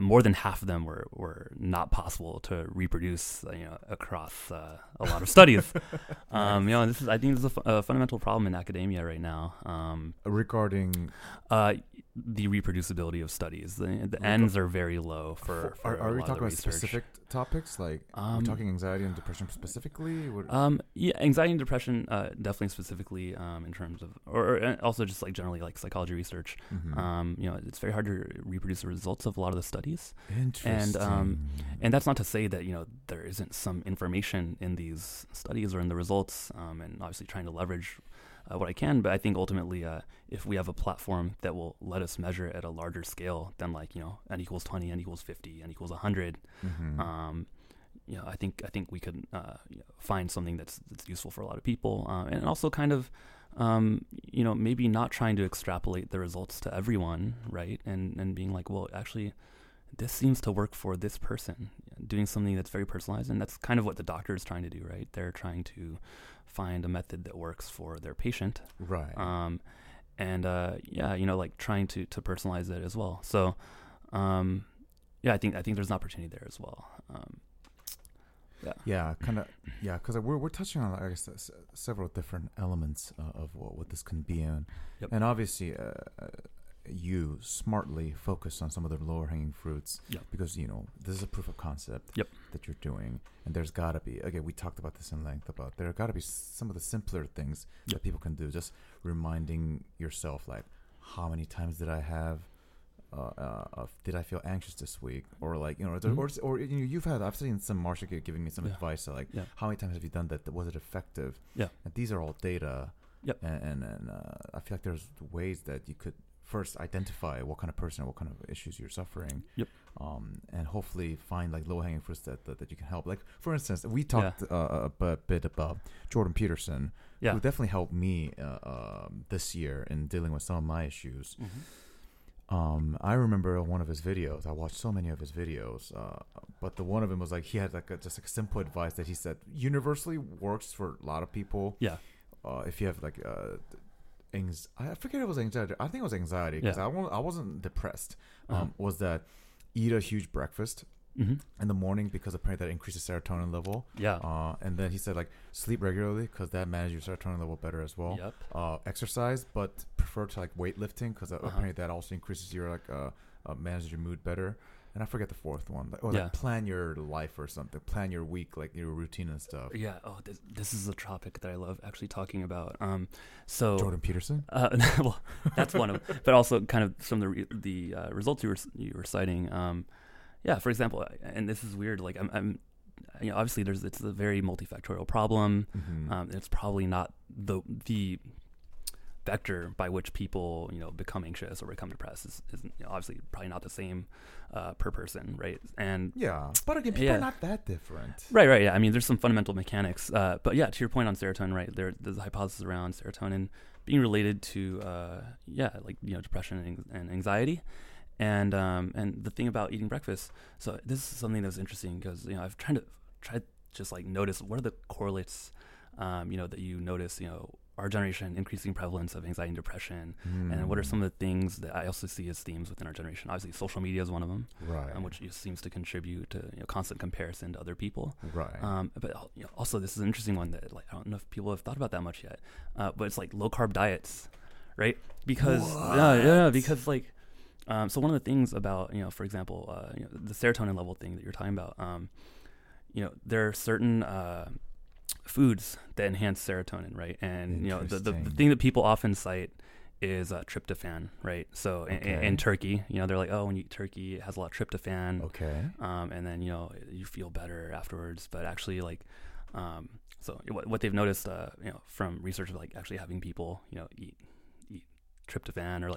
more than half of them were not possible to reproduce, across a lot of studies. I think this is a fundamental problem in academia right now. Regarding the reproducibility of studies, the ends are very low for are we talking about research. Specific topics? Like, are we talking anxiety and depression specifically? Anxiety and depression definitely specifically in terms of, or also just like generally like psychology research. Mm-hmm. It's very hard to reproduce the results of a lot of the studies. Interesting. And that's not to say that there isn't some information in these studies or in the results, and obviously trying to leverage what I can, but I think ultimately, if we have a platform that will let us measure at a larger scale than like n equals 20, n equals 50, n equals 100, mm-hmm. I think we could find something that's useful for a lot of people, and also kind of maybe not trying to extrapolate the results to everyone, right? And being like, well, actually, this seems to work for this person. Doing something that's very personalized, and that's kind of what the doctor is trying to do, right? They're trying to find a method that works for their patient, right? Like trying to personalize it as well. So, I think there's an opportunity there as well. Because we're touching on, I guess, several different elements of what this can be in, yep. And obviously, you smartly focus on some of the lower hanging fruits, yep. Because this is a proof of concept, yep. That you're doing, and there's got to be, again, we talked about this in length about there got to be some of the simpler things, yep. That people can do. Just reminding yourself, like, how many times did I have? Did I feel anxious this week? Or like, mm-hmm. or you've had, I've seen some Marcia giving me some advice, like, how many times have you done that? Was it effective? Yeah. And these are all data. Yep. And I feel like there's ways that you could first identify what kind of person or what kind of issues you're suffering. Yep. And hopefully find like low hanging fruits that you can help. Like, for instance, we talked a bit about Jordan Peterson, who definitely helped me this year in dealing with some of my issues. Mm-hmm. I remember one of his videos. I watched so many of his videos, but the one of them was like he had like just simple advice that he said universally works for a lot of people. Yeah. If you have like I forget it was anxiety. I think it was anxiety because I wasn't depressed. Was that eat a huge breakfast, mm-hmm. in the morning because apparently that increases serotonin level. Yeah. And then he said like sleep regularly because that manages your serotonin level better as well. Yep. Exercise, but prefer to like weightlifting because apparently that also increases your manages your mood better. and I forget the fourth one. Like, like plan your life or something. Plan your week, like your routine and stuff. Yeah. Oh, this is a topic that I love actually talking about. So Jordan Peterson. Well, that's one of, but also kind of some of the results you were citing. Yeah. For example, and this is weird. Like I'm you know, obviously it's a very multifactorial problem. Mm-hmm. It's probably not the vector by which people, you know, become anxious or become depressed is obviously probably not the same per person, right? And yeah, but again, people are not that different, right? Yeah, I mean, there's some fundamental mechanics, but yeah, to your point on serotonin, right? There's a hypothesis around serotonin being related to depression and anxiety, and the thing about eating breakfast. So this is something that's interesting because I've tried just like notice what are the correlates, that you notice, our generation, increasing prevalence of anxiety and depression, and what are some of the things that I also see as themes within our generation? Obviously, social media is one of them, right? Which seems to contribute to constant comparison to other people, right? But also, this is an interesting one that I don't know if people have thought about that much yet. But it's like low carb diets, right? Because so one of the things about for example, the serotonin level thing that you're talking about, there are certain foods that enhance serotonin, right? And the thing that people often cite is tryptophan, right? So in turkey, they're like, oh, when you eat turkey, it has a lot of tryptophan, and then you feel better afterwards. But actually, so what they've noticed, from research of actually having people, eat tryptophan or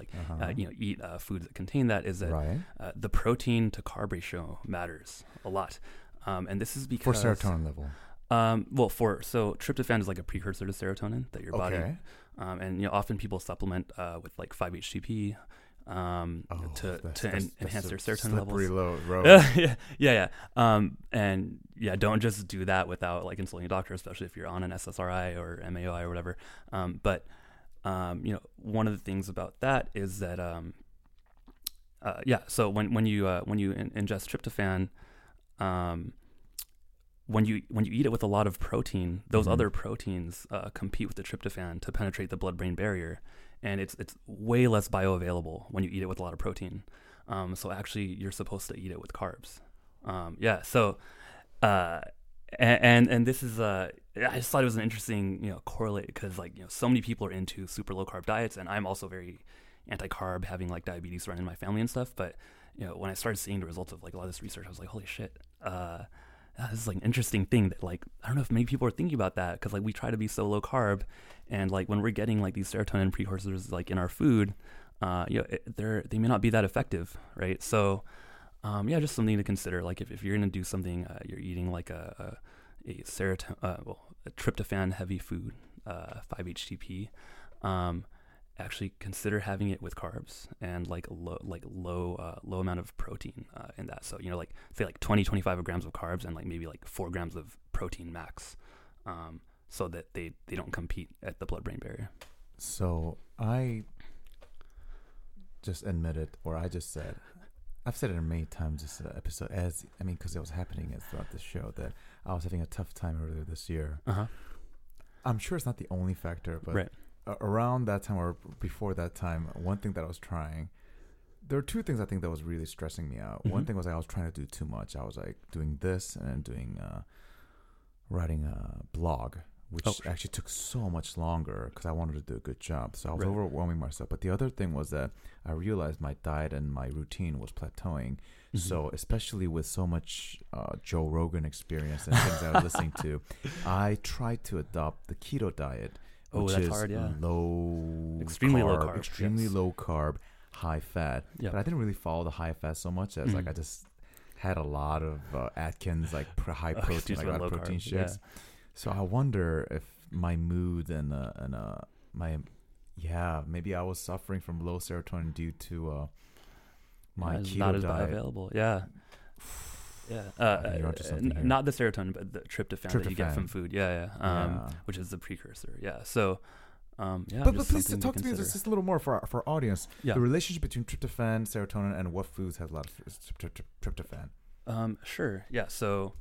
eat foods that contain that, is that the protein to carb ratio matters a lot, and this is because for serotonin level. Tryptophan is like a precursor to serotonin that your body, and often people supplement with like 5-HTP to enhance their serotonin levels. Don't just do that without consulting a doctor, especially if you're on an SSRI or MAOI or whatever. One of the things about that is that so when you ingest tryptophan, when you eat it with a lot of protein, those other proteins compete with the tryptophan to penetrate the blood-brain barrier, and it's way less bioavailable when you eat it with a lot of protein. So actually, you're supposed to eat it with carbs. And this is I just thought it was an interesting correlate because so many people are into super low-carb diets, and I'm also very anti-carb, having diabetes running in my family and stuff. But when I started seeing the results of a lot of this research, I was like, holy shit. This is an interesting thing that I don't know if many people are thinking about that because we try to be so low carb, and when we're getting these serotonin precursors in our food, they may not be that effective, right? So, just something to consider. If you're gonna do something, you're eating a serotonin, a tryptophan heavy food, 5-HTP. Actually, consider having it with carbs and low amount of protein in that. So 20-25 grams of carbs and maybe 4 grams of protein max, so that they don't compete at the blood-brain barrier. So I just admitted, or I just said, I've said it many times this episode, because it was happening throughout the show that I was having a tough time earlier this year. I'm sure it's not the only factor, but. Right. Around that time or before that time, one thing that I was trying, there were two things I think that was really stressing me out. Mm-hmm. One thing was I was trying to do too much. I was doing this and doing writing a blog, which actually took so much longer because I wanted to do a good job. So I was overwhelming myself. But the other thing was that I realized my diet and my routine was plateauing. Mm-hmm. So especially with so much Joe Rogan experience and things I was listening to, I tried to adopt the keto diet. Which that's hard, yeah. Low carb, high fat. Yep. But I didn't really follow the high fat so much as I just had a lot of Atkins high protein, protein shakes. Yeah. So I wonder if my mood and my maybe I was suffering from low serotonin due to my keto not as diet. Bioavailable. Yeah. Yeah, not the serotonin, but the tryptophan that you get from food. Which is the precursor. Yeah, so but please talk to me just a little more for our audience. Yeah. The relationship between tryptophan, serotonin, and what foods have a lot of tryptophan. Sure. Yeah. So,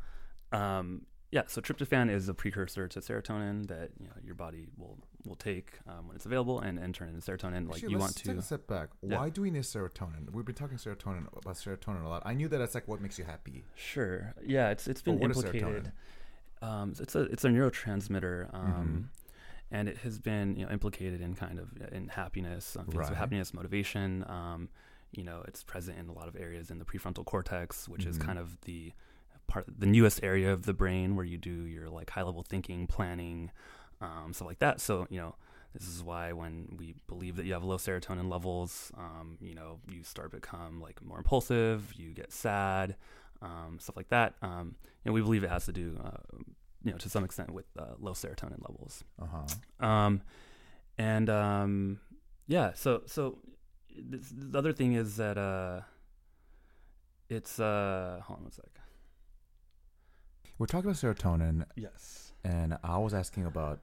Yeah, so tryptophan is a precursor to serotonin that your body will take when it's available and turn into serotonin. Actually, take a step back. Yeah. Why do we need serotonin? We've been talking about serotonin a lot. I knew that it's like what makes you happy. Sure. Yeah, it's been implicated. It's a neurotransmitter, and it has been implicated in kind of in happiness, feelings of happiness, motivation. It's present in a lot of areas in the prefrontal cortex, which is kind of the newest area of the brain where you do your like high level thinking, planning, stuff like that. So this is why when we believe that you have low serotonin levels, you start to become like more impulsive, you get sad, stuff like that. We believe it has to do, to some extent with low serotonin levels. So the other thing is that hold on one sec. We're talking about serotonin. Yes. And I was asking about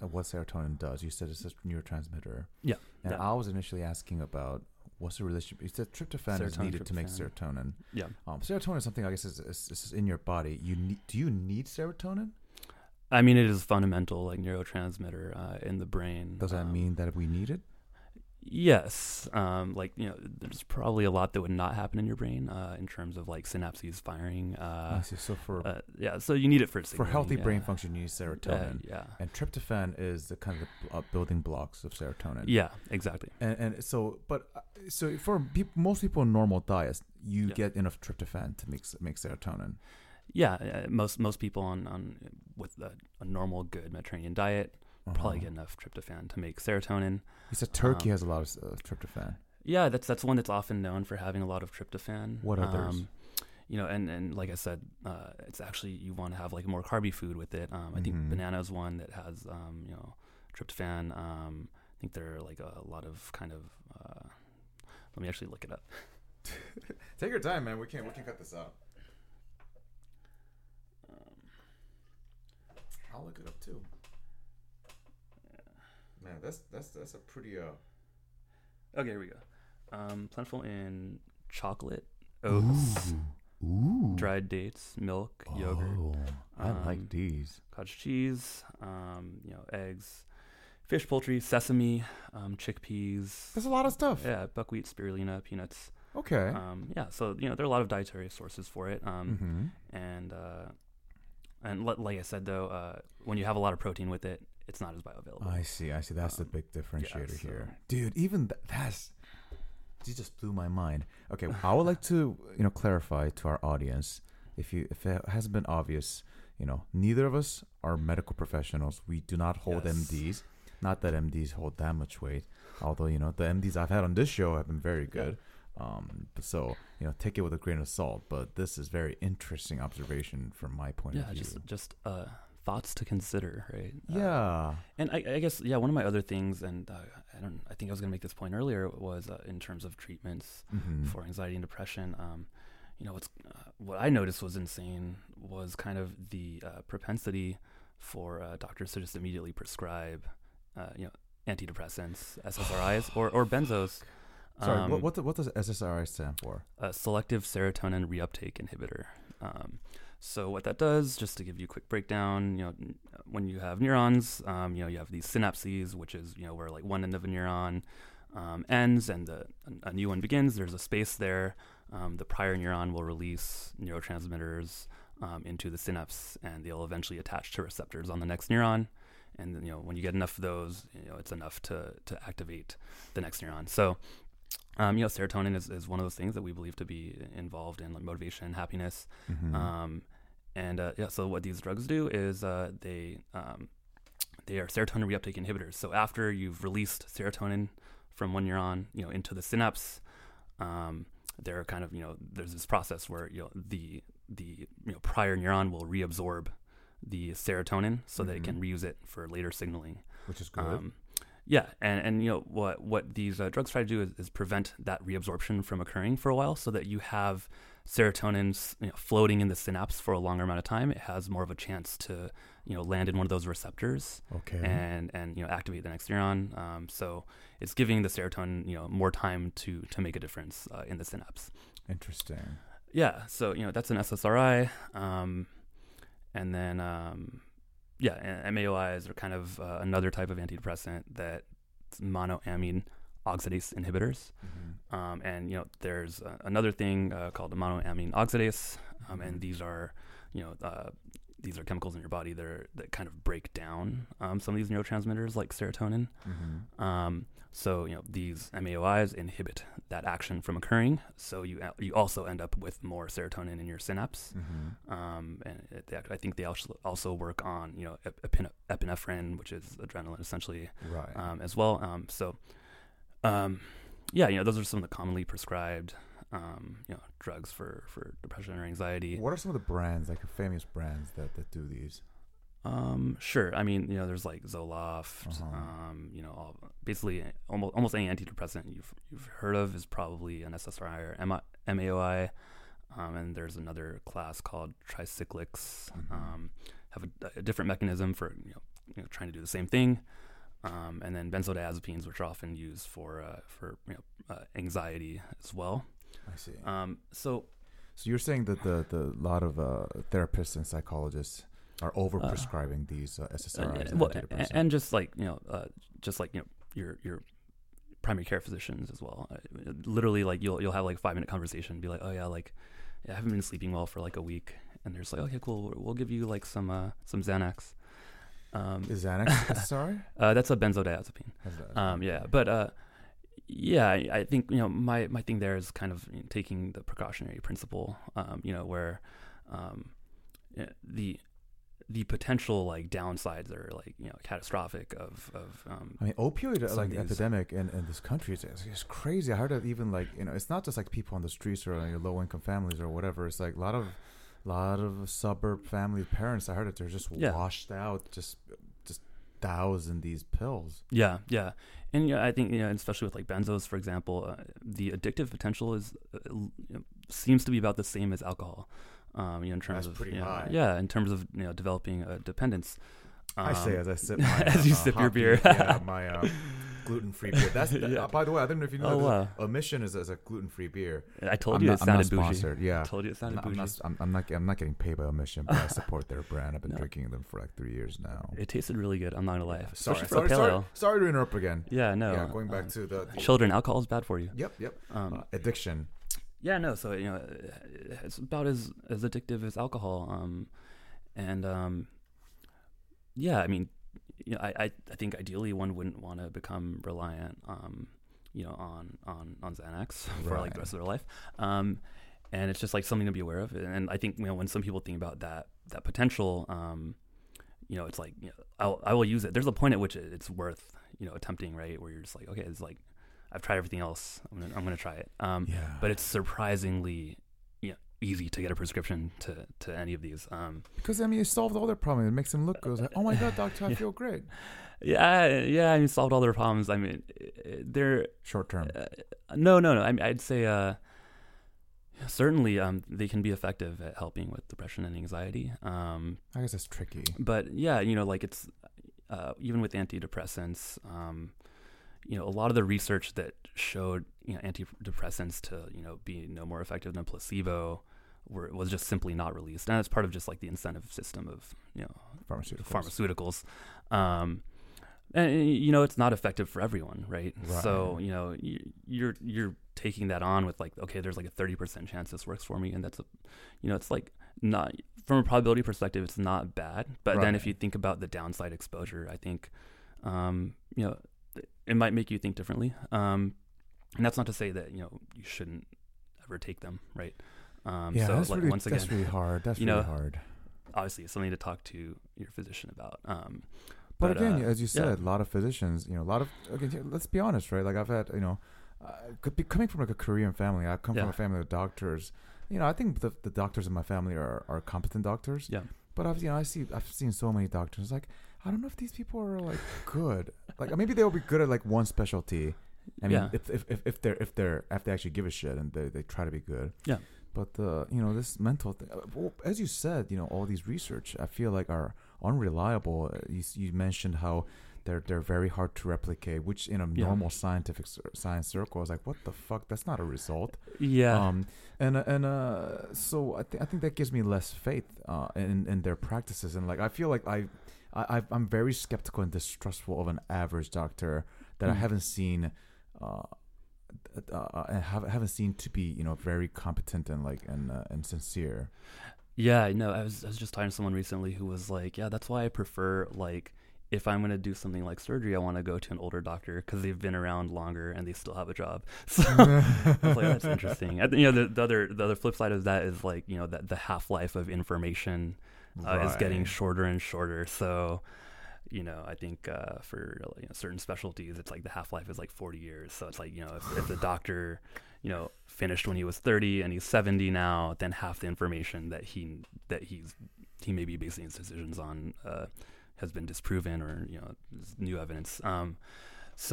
what serotonin does. You said it's a neurotransmitter. Yeah. And I was initially asking about what's the relationship. You said tryptophan is needed to make serotonin. Yeah. Serotonin is something I guess is in your body. Do you need serotonin? I mean, it is fundamental, like neurotransmitter in the brain. Does that mean that if we need it? Yes. There's probably a lot that would not happen in your brain in terms of like synapses firing. So you need it for healthy brain function. You need serotonin. And tryptophan is the kind of building blocks of serotonin. Yeah, exactly. So for most people on normal diets, you get enough tryptophan to make serotonin. Yeah, most people on with a normal good Mediterranean diet. Probably get enough tryptophan to make serotonin. You said Turkey has a lot of tryptophan. Yeah, that's one that's often known for having a lot of tryptophan. What others? And like I said, it's actually you want to have like more carby food with it. I think banana is one that has tryptophan. I think there are like a lot of kind of. Let me actually look it up. Take your time, man. We can cut this out. I'll look it up too. Man, that's a pretty Okay, here we go. Plentiful in chocolate, oats, dried dates, milk, yogurt. I like these. Cottage cheese, eggs, fish, poultry, sesame, chickpeas. There's a lot of stuff. Yeah, buckwheat, spirulina, peanuts. Okay. There are a lot of dietary sources for it. And like I said though, when you have a lot of protein with it, it's not as bioavailable. I see. That's the big differentiator here. Dude, even that's... You just blew my mind. Okay, I would like to clarify to our audience, if it hasn't been obvious, neither of us are medical professionals. We do not hold MDs. Not that MDs hold that much weight. Although, the MDs I've had on this show have been very good. So take it with a grain of salt. But this is very interesting observation from my point of view. Yeah, just thoughts to consider, right? And I guess one of my other things, and I think I was gonna make this point earlier, was in terms of treatments for anxiety and depression. What I noticed was insane was kind of the propensity for doctors to just immediately prescribe, antidepressants, SSRIs, or benzos. Sorry, what does SSRI stand for? Selective serotonin reuptake inhibitor. So what that does, just to give you a quick breakdown, when you have neurons, you have these synapses, which is where like one end of a neuron ends and a new one begins. There's a space there. The prior neuron will release neurotransmitters into the synapse, and they'll eventually attach to receptors on the next neuron. And then, when you get enough of those, it's enough to activate the next neuron. So. Serotonin is one of those things that we believe to be involved in like motivation and happiness. So what these drugs do is they are serotonin reuptake inhibitors. So after you've released serotonin from one neuron, into the synapse, there are kind of, there's this process where, the prior neuron will reabsorb the serotonin so that it can reuse it for later signaling. Which is good. Yeah, and what these drugs try to do is prevent that reabsorption from occurring for a while, so that you have serotonin floating in the synapse for a longer amount of time. It has more of a chance to land in one of those receptors, and activate the next neuron. So it's giving the serotonin more time to make a difference in the synapse. Interesting. Yeah, so that's an SSRI. And then, MAOIs are kind of another type of antidepressant that's monoamine oxidase inhibitors. Mm-hmm. And, you know, there's another thing called the monoamine oxidase. And these are, you know, these are chemicals in your body that kind of break down some of these neurotransmitters like serotonin. Mm-hmm. So, you know, these MAOIs inhibit that action from occurring. So you also end up with more serotonin in your synapse. Mm-hmm. I think they also work on, you know, epinephrine, which is adrenaline essentially, right. As well. You know, those are some of the commonly prescribed you know, drugs for depression or anxiety. What are some of the brands, like famous brands that do these? Sure. I mean, you know, there's like Zoloft, uh-huh. You know, basically almost any antidepressant you've heard of is probably an SSRI or MAOI. And there's another class called tricyclics, mm-hmm. Have a different mechanism for, you know, trying to do the same thing. And then benzodiazepines, which are often used for you know, anxiety as well. I see. So you're saying that the lot of therapists and psychologists are overprescribing these SSRIs, and just like your primary care physicians as well. Literally, like you'll have like a 5-minute conversation, and be like, oh yeah, like I haven't been sleeping well for like a week, and they're just like, okay, cool, we'll give you like some Xanax. Is Xanax SSRI? That's a benzodiazepine. Yeah, but. Yeah, I think, you know, my thing there is kind of, you know, taking the precautionary principle, you know, where the potential like downsides are like, you know, catastrophic of I mean, opioid like epidemic in this country is crazy. I heard that even like, you know, it's not just like people on the streets or like low income families or whatever. It's like a lot of suburb family parents. I heard that they're just washed out, just thousand these pills. Yeah. And yeah, I think, you know, especially with like benzos, for example, the addictive potential is seems to be about the same as alcohol. You know, in terms that's of pretty high. Yeah, in terms of, you know, developing a dependence. I say as I sip my as you sip your beer, yeah, my gluten-free beer. That's yeah. By the way, I don't know if you know. Omission is a gluten-free beer. I told you it sounded bougie. I'm not getting paid by Omission, but I support their brand. I've been drinking them for like 3 years now. It tasted really good. I'm not gonna lie. Yeah. Sorry to interrupt again. Yeah, no. Yeah, going back to the children. Alcohol is bad for you. Yep. Addiction. Yeah, no. So, you know, it's about as addictive as alcohol. Yeah, I mean, you know, I think ideally one wouldn't want to become reliant, you know, on Xanax for like the rest of their life. And it's just like something to be aware of. And I think, you know, when some people think about that potential, you know, it's like, you know, I will use it. There's a point at which it's worth, you know, attempting, right? Where you're just like, okay, it's like I've tried everything else. I'm gonna try it. But it's surprisingly easy to get a prescription to any of these, because I mean, it solved all their problems. It makes them look good. It's like, oh my god, doctor, I feel great. Yeah. I mean, solved all their problems. I mean, they're short term. No. I mean, I'd say certainly they can be effective at helping with depression and anxiety. I guess that's tricky. But yeah, you know, like it's even with antidepressants. You know, a lot of the research that showed, you know, antidepressants to, you know, be no more effective than placebo was just simply not released. And that's part of just like the incentive system of, you know, pharmaceuticals. And, you know, it's not effective for everyone, right? So, you know, you're taking that on with like, okay, there's like a 30% chance this works for me, and that's you know, it's like not, from a probability perspective, it's not bad. But then if you think about the downside exposure, I think, you know, it might make you think differently. And that's not to say that, you know, you shouldn't ever take them, right? So that's like, really, once again, that's really hard. That's, you know, really hard. Obviously, it's something to talk to your physician about. But again, as you said, a lot of physicians, you know, let's be honest, right? Like I've had, you know, coming from like a Korean family, I come from a family of doctors. You know, I think the doctors in my family are competent doctors. Yeah. But I've seen so many doctors, like, I don't know if these people are like good. Like maybe they'll be good at like one specialty. I mean, if they actually give a shit and they try to be good. Yeah. But you know, this mental thing, as you said, you know, all these research I feel like are unreliable. You mentioned how They're very hard to replicate, which in a normal science circle is like, what the fuck? That's not a result. Yeah. So I think that gives me less faith in their practices, and like I feel like I'm very skeptical and distrustful of an average doctor that I haven't seen. Haven't seen to be, you know, very competent and like and sincere. Yeah, no, I was just talking to someone recently who was like, yeah, that's why I prefer, like, if I'm going to do something like surgery, I want to go to an older doctor because they've been around longer and they still have a job. So I was like, oh, that's interesting. You know, the other flip side of that is like, you know, that the half-life of information is getting shorter and shorter. So, you know, I think for, you know, certain specialties, it's like the half-life is like 40 years. So it's like, you know, if the doctor, you know, finished when he was 30 and he's 70 now, then half the information that he may be basing his decisions on has been disproven, or, you know, new evidence. It's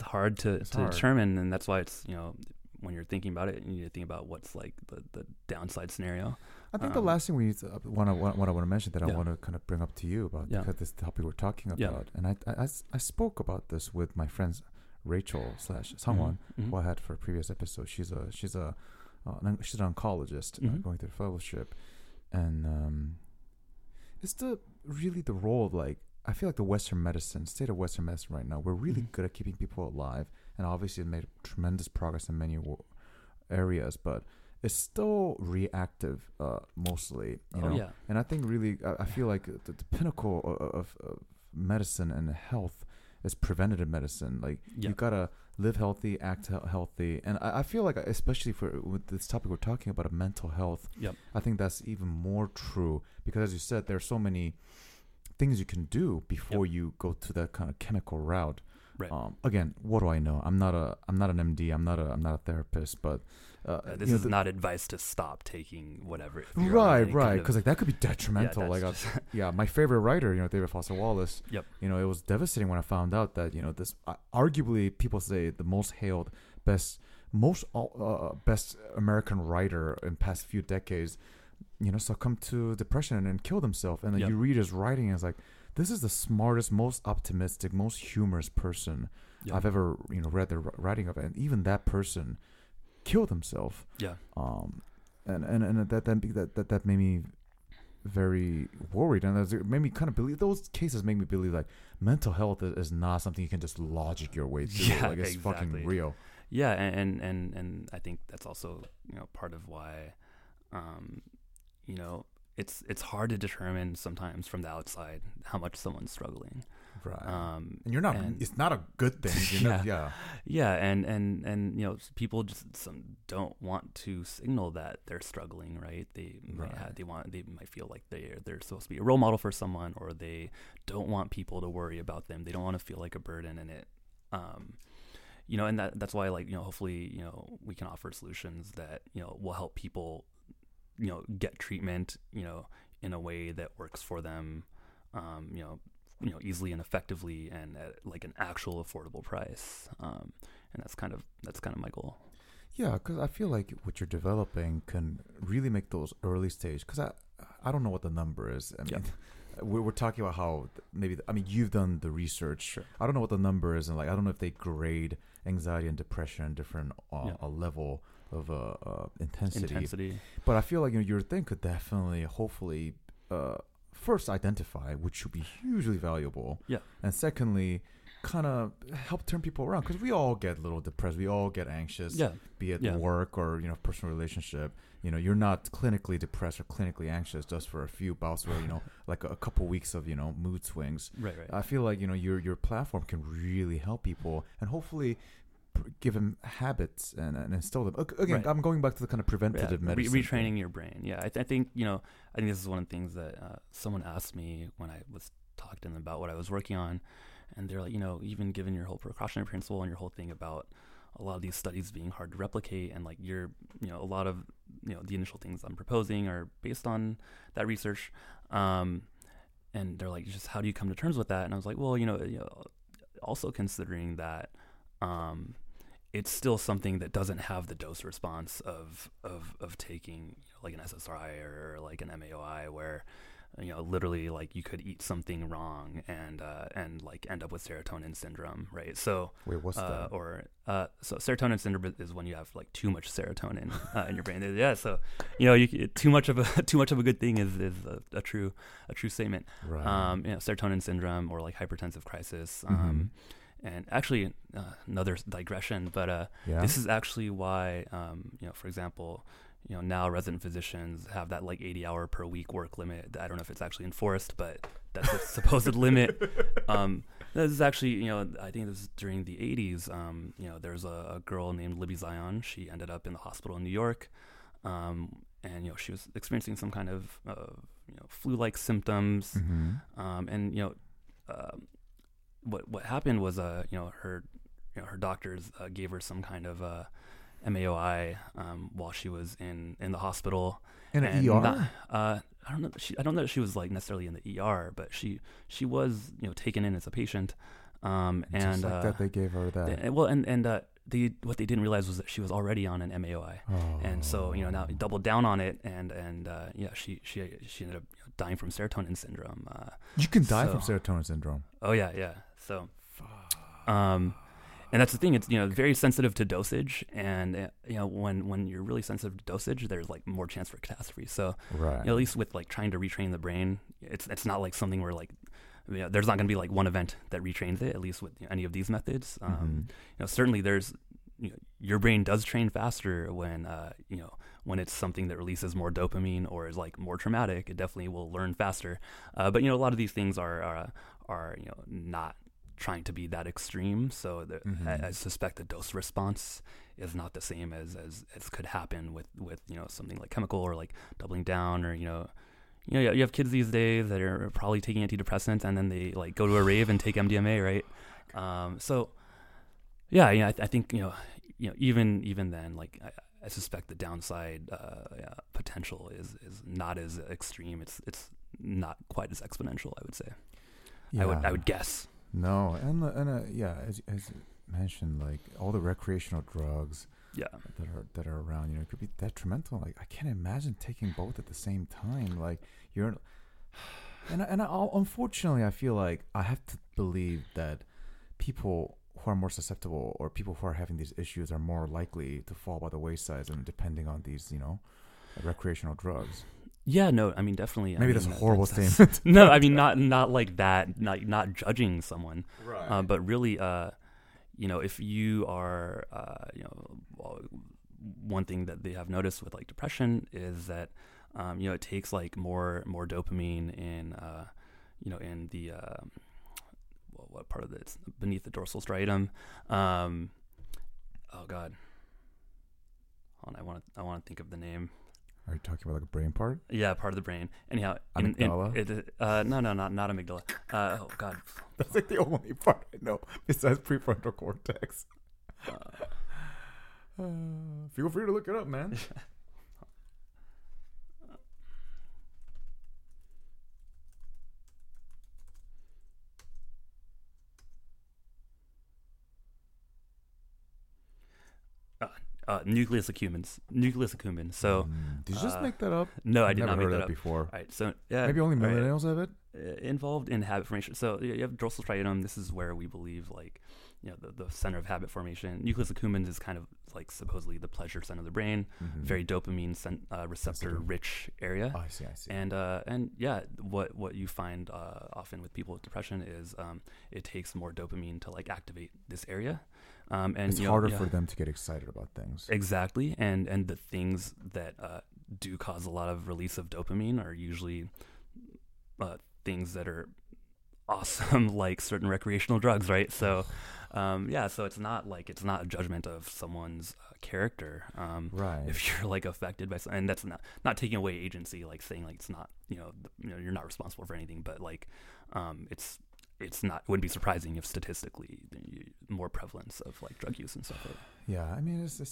hard to determine, and that's why it's, you know, when you're thinking about it, you need to think about what's like the downside scenario. I think the last thing we need to, what I want to mention that I want to kind of bring up to you about, because this is the topic we're talking about, and I spoke about this with my friends Rachel / someone who I had for a previous episode. She's an oncologist going through fellowship, and it's really the role of, like, I feel like the Western medicine, state of Western medicine right now, we're really good at keeping people alive, and obviously made tremendous progress in many areas, but it's still reactive mostly, you know? Yeah. And I think really, I feel like the pinnacle of medicine and health is preventative medicine. Like, you gotta live healthy, act healthy, and I feel like, especially with this topic we're talking about, of mental health, I think that's even more true, because as you said, there are so many things you can do before you go to that kind of chemical route. Right. Again, what do I know? I'm not an MD. I'm not a therapist. But this is not advice to stop taking whatever. Right. Because like that could be detrimental. Yeah, like, my favorite writer, you know, David Foster Wallace. Yep. You know, it was devastating when I found out that, you know, this arguably people say the most hailed, best American writer in past few decades, you know, succumbed to depression and then killed himself. And then you read his writing, and it's like, this is the smartest, most optimistic, most humorous person I've ever, you know, read the writing of, and even that person killed himself. Yeah. And that made me very worried, and it made me kind of believe, those cases make me believe like mental health is not something you can just logic your way through. Yeah, like, it's fucking real. Yeah, and I think that's also, you know, part of why, you know, it's hard to determine sometimes from the outside how much someone's struggling. Right. And you're not, it's not a good thing. You know? Yeah. Yeah. And, you know, people just don't want to signal that they're struggling, right? They might feel like they're supposed to be a role model for someone, or they don't want people to worry about them. They don't want to feel like a burden in it. You know, and that's why, like, you know, hopefully, you know, we can offer solutions that, you know, will help people, you know, get treatment, you know, in a way that works for them, you know, easily and effectively, and at like an actual affordable price. And that's kind of my goal. Yeah, because I feel like what you're developing can really make those early stage, because I don't know what the number is. I mean, we're talking about how you've done the research. Sure. I don't know what the number is, and like I don't know if they grade anxiety and depression different a level of intensity, but I feel like, you know, your thing could definitely, hopefully, first identify, which would be hugely valuable, and secondly, kind of help turn people around, because we all get a little depressed, we all get anxious, be it work or, you know, personal relationship. You know, you're not clinically depressed or clinically anxious just for a few bouts where, you know, like a couple weeks of, you know, mood swings. Right. I feel like, you know, your platform can really help people, and hopefully give them habits and instill them. Again, right. I'm going back to the kind of preventative medicine. Retraining your brain. Yeah, I think, you know, I think this is one of the things that someone asked me when I was talking to them about what I was working on, and they're like, you know, even given your whole precautionary principle and your whole thing about a lot of these studies being hard to replicate, and like a lot of, you know, the initial things I'm proposing are based on that research, and they're like, just how do you come to terms with that? And I was like, well, you know also considering that it's still something that doesn't have the dose response of taking, you know, like an SSRI or like an MAOI, where you know, literally like you could eat something wrong and like end up with serotonin syndrome, right? So wait, what's that? So serotonin syndrome is when you have like too much serotonin in your brain. Yeah, so you know, too much of a good thing is a true statement. Right. You know, serotonin syndrome or like hypertensive crisis. And actually, another digression, but this is actually why, you know, for example, you know, now resident physicians have that like 80-hour per week work limit. I don't know if it's actually enforced, but that's the supposed limit. This is actually, you know, I think this is during the 80s. You know, there's a girl named Libby Zion. She ended up in the hospital in New York, and you know, she was experiencing some kind of you know, flu-like symptoms, and you know. What happened was her doctors gave her some kind of MAOI while she was in the hospital in an ER. I don't know if she was like necessarily in the ER, but she was, you know, taken in as a patient. Just like that, they gave her that. What they didn't realize was that she was already on an MAOI, and so, you know, now doubled down on it, and she ended up dying from serotonin syndrome. You can die from serotonin syndrome. Oh yeah. So, and that's the thing. It's, you know, very sensitive to dosage, and you know, when you're really sensitive to dosage, there's like more chance for catastrophe. So, right. You know, at least with like trying to retrain the brain, it's not like something where like. You know, there's not going to be like one event that retrains it, at least with, you know, any of these methods. You know, certainly there's, you know, your brain does train faster when you know, when it's something that releases more dopamine or is like more traumatic. It definitely will learn faster. But you know, a lot of these things are you know, not trying to be that extreme. So I suspect the dose response is not the same as could happen with you know, something like chemical or like doubling down or, you know. You know, you have kids these days that are probably taking antidepressants, and then they like go to a rave and take MDMA, right? So, yeah, you know, I think you know, even then, like I suspect the downside potential is not as extreme. It's not quite as exponential, I would say. Yeah. I would guess. No, and yeah, as mentioned, like all the recreational drugs. Yeah, that are around, you know, it could be detrimental. Like I can't imagine taking both at the same time. Like you're, and I, unfortunately, I feel like I have to believe that people who are more susceptible or people who are having these issues are more likely to fall by the wayside and depending on these, you know, recreational drugs. Yeah, no, I mean, definitely. Maybe that's a horrible statement. No, I mean, not like that. Not judging someone, right? But really, you know, if you are, you know, one thing that they have noticed with like depression is that, you know, it takes like more dopamine in, you know, in the, what part of it? It's beneath the dorsal striatum. Oh God. Hold on, I want to think of the name. Are you talking about like a brain part? Yeah, part of the brain. Anyhow, amygdala? No, not amygdala. Oh God, that's like the only part I know besides prefrontal cortex. Feel free to look it up, man. Nucleus accumbens. So did you just make that up? No, I did not make that up before. All right, so yeah, maybe only millennials have it. Involved in habit formation. So you have dorsal striatum. This is where we believe, like, you know, the center of habit formation. Nucleus accumbens is kind of like supposedly the pleasure center of the brain, very dopamine receptor rich area. Oh, I see. And yeah, what you find often with people with depression is it takes more dopamine to like activate this area. And it's harder for them to get excited about things. Exactly. And the things that do cause a lot of release of dopamine are usually things that are awesome, like certain recreational drugs, right? So, so it's not a judgment of someone's character. Right. If you're like affected by something, and that's not taking away agency, like saying like it's not, you know, you're not responsible for anything, but like it's not, wouldn't be surprising if statistically more prevalence of like drug use and stuff like that. Yeah, I mean, it's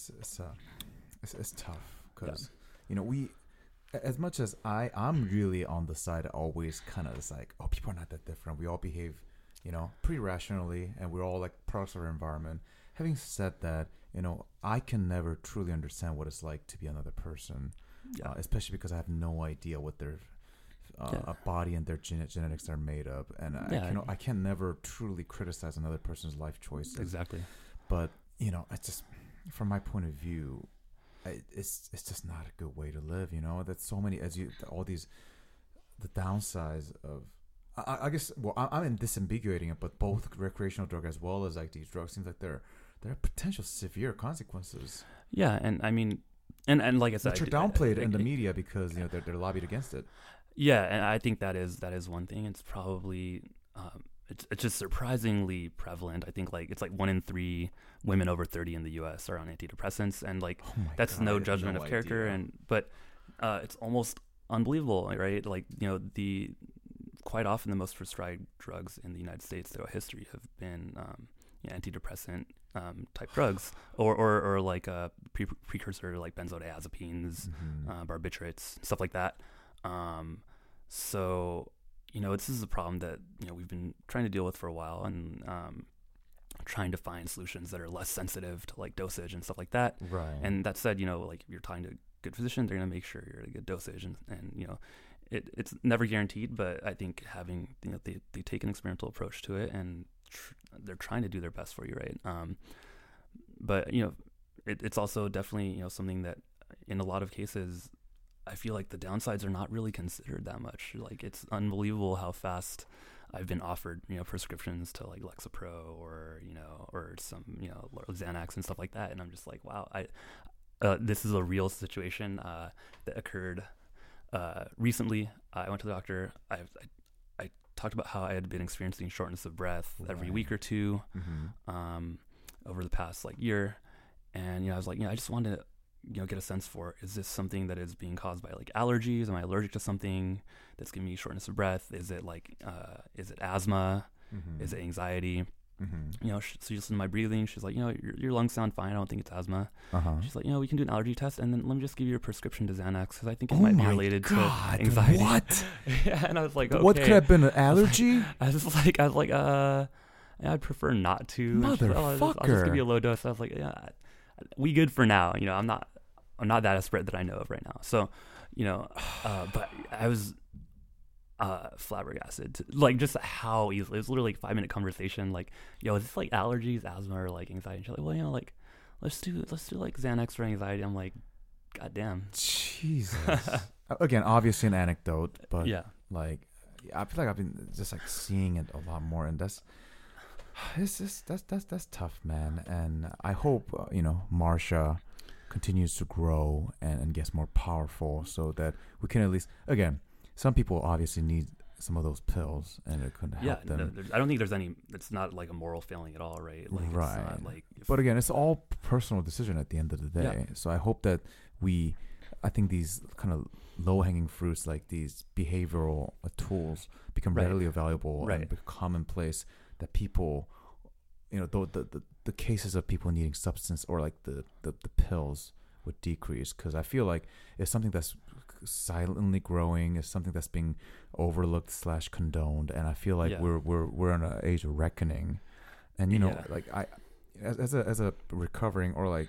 tough because, you know, we, as much as I'm really on the side always kind of like, oh, people are not that different. We all behave, you know, pretty rationally and we're all like products of our environment. Having said that, you know, I can never truly understand what it's like to be another person, especially because I have no idea what their a body and their genetics they're made of. And I can never truly criticize another person's life choices. Exactly. But, you know, it's just, from my point of view, it's just not a good way to live, you know? That's so many, the downsides of, I'm disambiguating it, but both recreational drug as well as like these drugs seems like there are potential severe consequences. Yeah, and I mean, and like I said, which are downplayed in the media because you know they're lobbied against it. Yeah, and I think that is one thing. It's probably it's just surprisingly prevalent. I think like it's like 1 in 3 women over 30 in the U.S. are on antidepressants, and like no judgment of character, idea. but it's almost unbelievable, right? Like you know quite often the most prescribed drugs in the United States throughout history have been antidepressant type drugs or like a precursor like benzodiazepines, mm-hmm. Barbiturates, stuff like that. So, you know, this is a problem that, you know, we've been trying to deal with for a while and trying to find solutions that are less sensitive to like dosage and stuff like that. Right. And that said, you know, like if you're talking to a good physician, they're going to make sure you're at a good dosage and you know, it's never guaranteed, but I think having, you know, they take an experimental approach to it and they're trying to do their best for you, right? But, you know, it's also definitely, you know, something that in a lot of cases, I feel like the downsides are not really considered that much. Like, it's unbelievable how fast I've been offered, you know, prescriptions to like Lexapro or, you know, or some, you know, Xanax and stuff like that. And I'm just like, wow, this is a real situation that occurred recently. I went to the doctor. I talked about how I had been experiencing shortness of breath every week or two, mm-hmm. Over the past like year, and you know I was like, you know, I just wanted to, you know, get a sense for, is this something that is being caused by like allergies? Am I allergic to something that's giving me shortness of breath? Is it like is it asthma? Mm-hmm. Is it anxiety? Mm-hmm. You know, so you listen to my breathing. She's like, you know, your lungs sound fine. I don't think it's asthma. Uh-huh. She's like, you know, we can do an allergy test, and then let me just give you a prescription to Xanax because I think it might be related to anxiety. What? Yeah, and I was like, okay. What could have been an allergy? I was like, I'd prefer not to. Motherfucker. Like, oh, I'll just give you a low dose. I was like, yeah, we good for now. You know, I'm not that desperate that I know of right now. So, you know, but I was. Flabbergasted, like just how easily. It was literally like a 5-minute conversation. Like, yo, is this like allergies, asthma, or like anxiety? And she's like, well, you know, like let's do like Xanax for anxiety. I'm like, goddamn, Jesus. Again, obviously an anecdote, but yeah, like I feel like I've been just like seeing it a lot more, and that's tough, man. And I hope you know, Marcia continues to grow and gets more powerful so that we can at least again. Some people obviously need some of those pills, and it couldn't help them. No, I don't think there's any. It's not like a moral failing at all, right? Like, right. It's not like but again, it's all personal decision at the end of the day. Yeah. So I hope that I think these kind of low-hanging fruits, like these behavioral tools, become readily available and become commonplace. That people, you know, the cases of people needing substance or like the pills would decrease, because I feel like it's something that's silently growing, is something that's being overlooked / condoned, and I feel like we're in an age of reckoning. And you know, like I, as a recovering, or like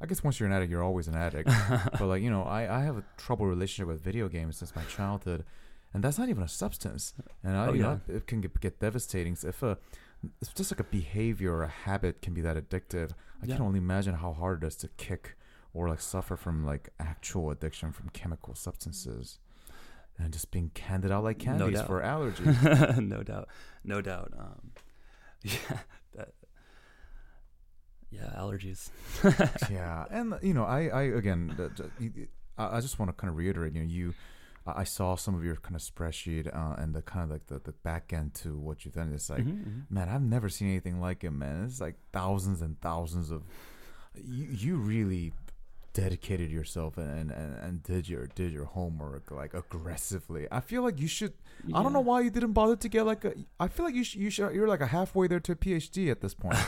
I guess once you're an addict, you're always an addict. But like you know, I have a troubled relationship with video games since my childhood, and that's not even a substance. And it can get devastating. So it's just like a behavior or a habit can be that addictive. I can only imagine how hard it is to kick. Or like suffer from like actual addiction from chemical substances, and just being handed out like candies for allergies. No doubt. Allergies. Yeah, and you know, I just want to kind of reiterate. You know, I saw some of your kind of spreadsheet and the kind of like the back end to what you've done. It's like, man, I've never seen anything like it, man. It's like thousands and thousands of. You really dedicated yourself and did your homework like aggressively. I feel like you should. Yeah. I don't know why you didn't bother to get like a. I feel like you're like a halfway there to a PhD at this point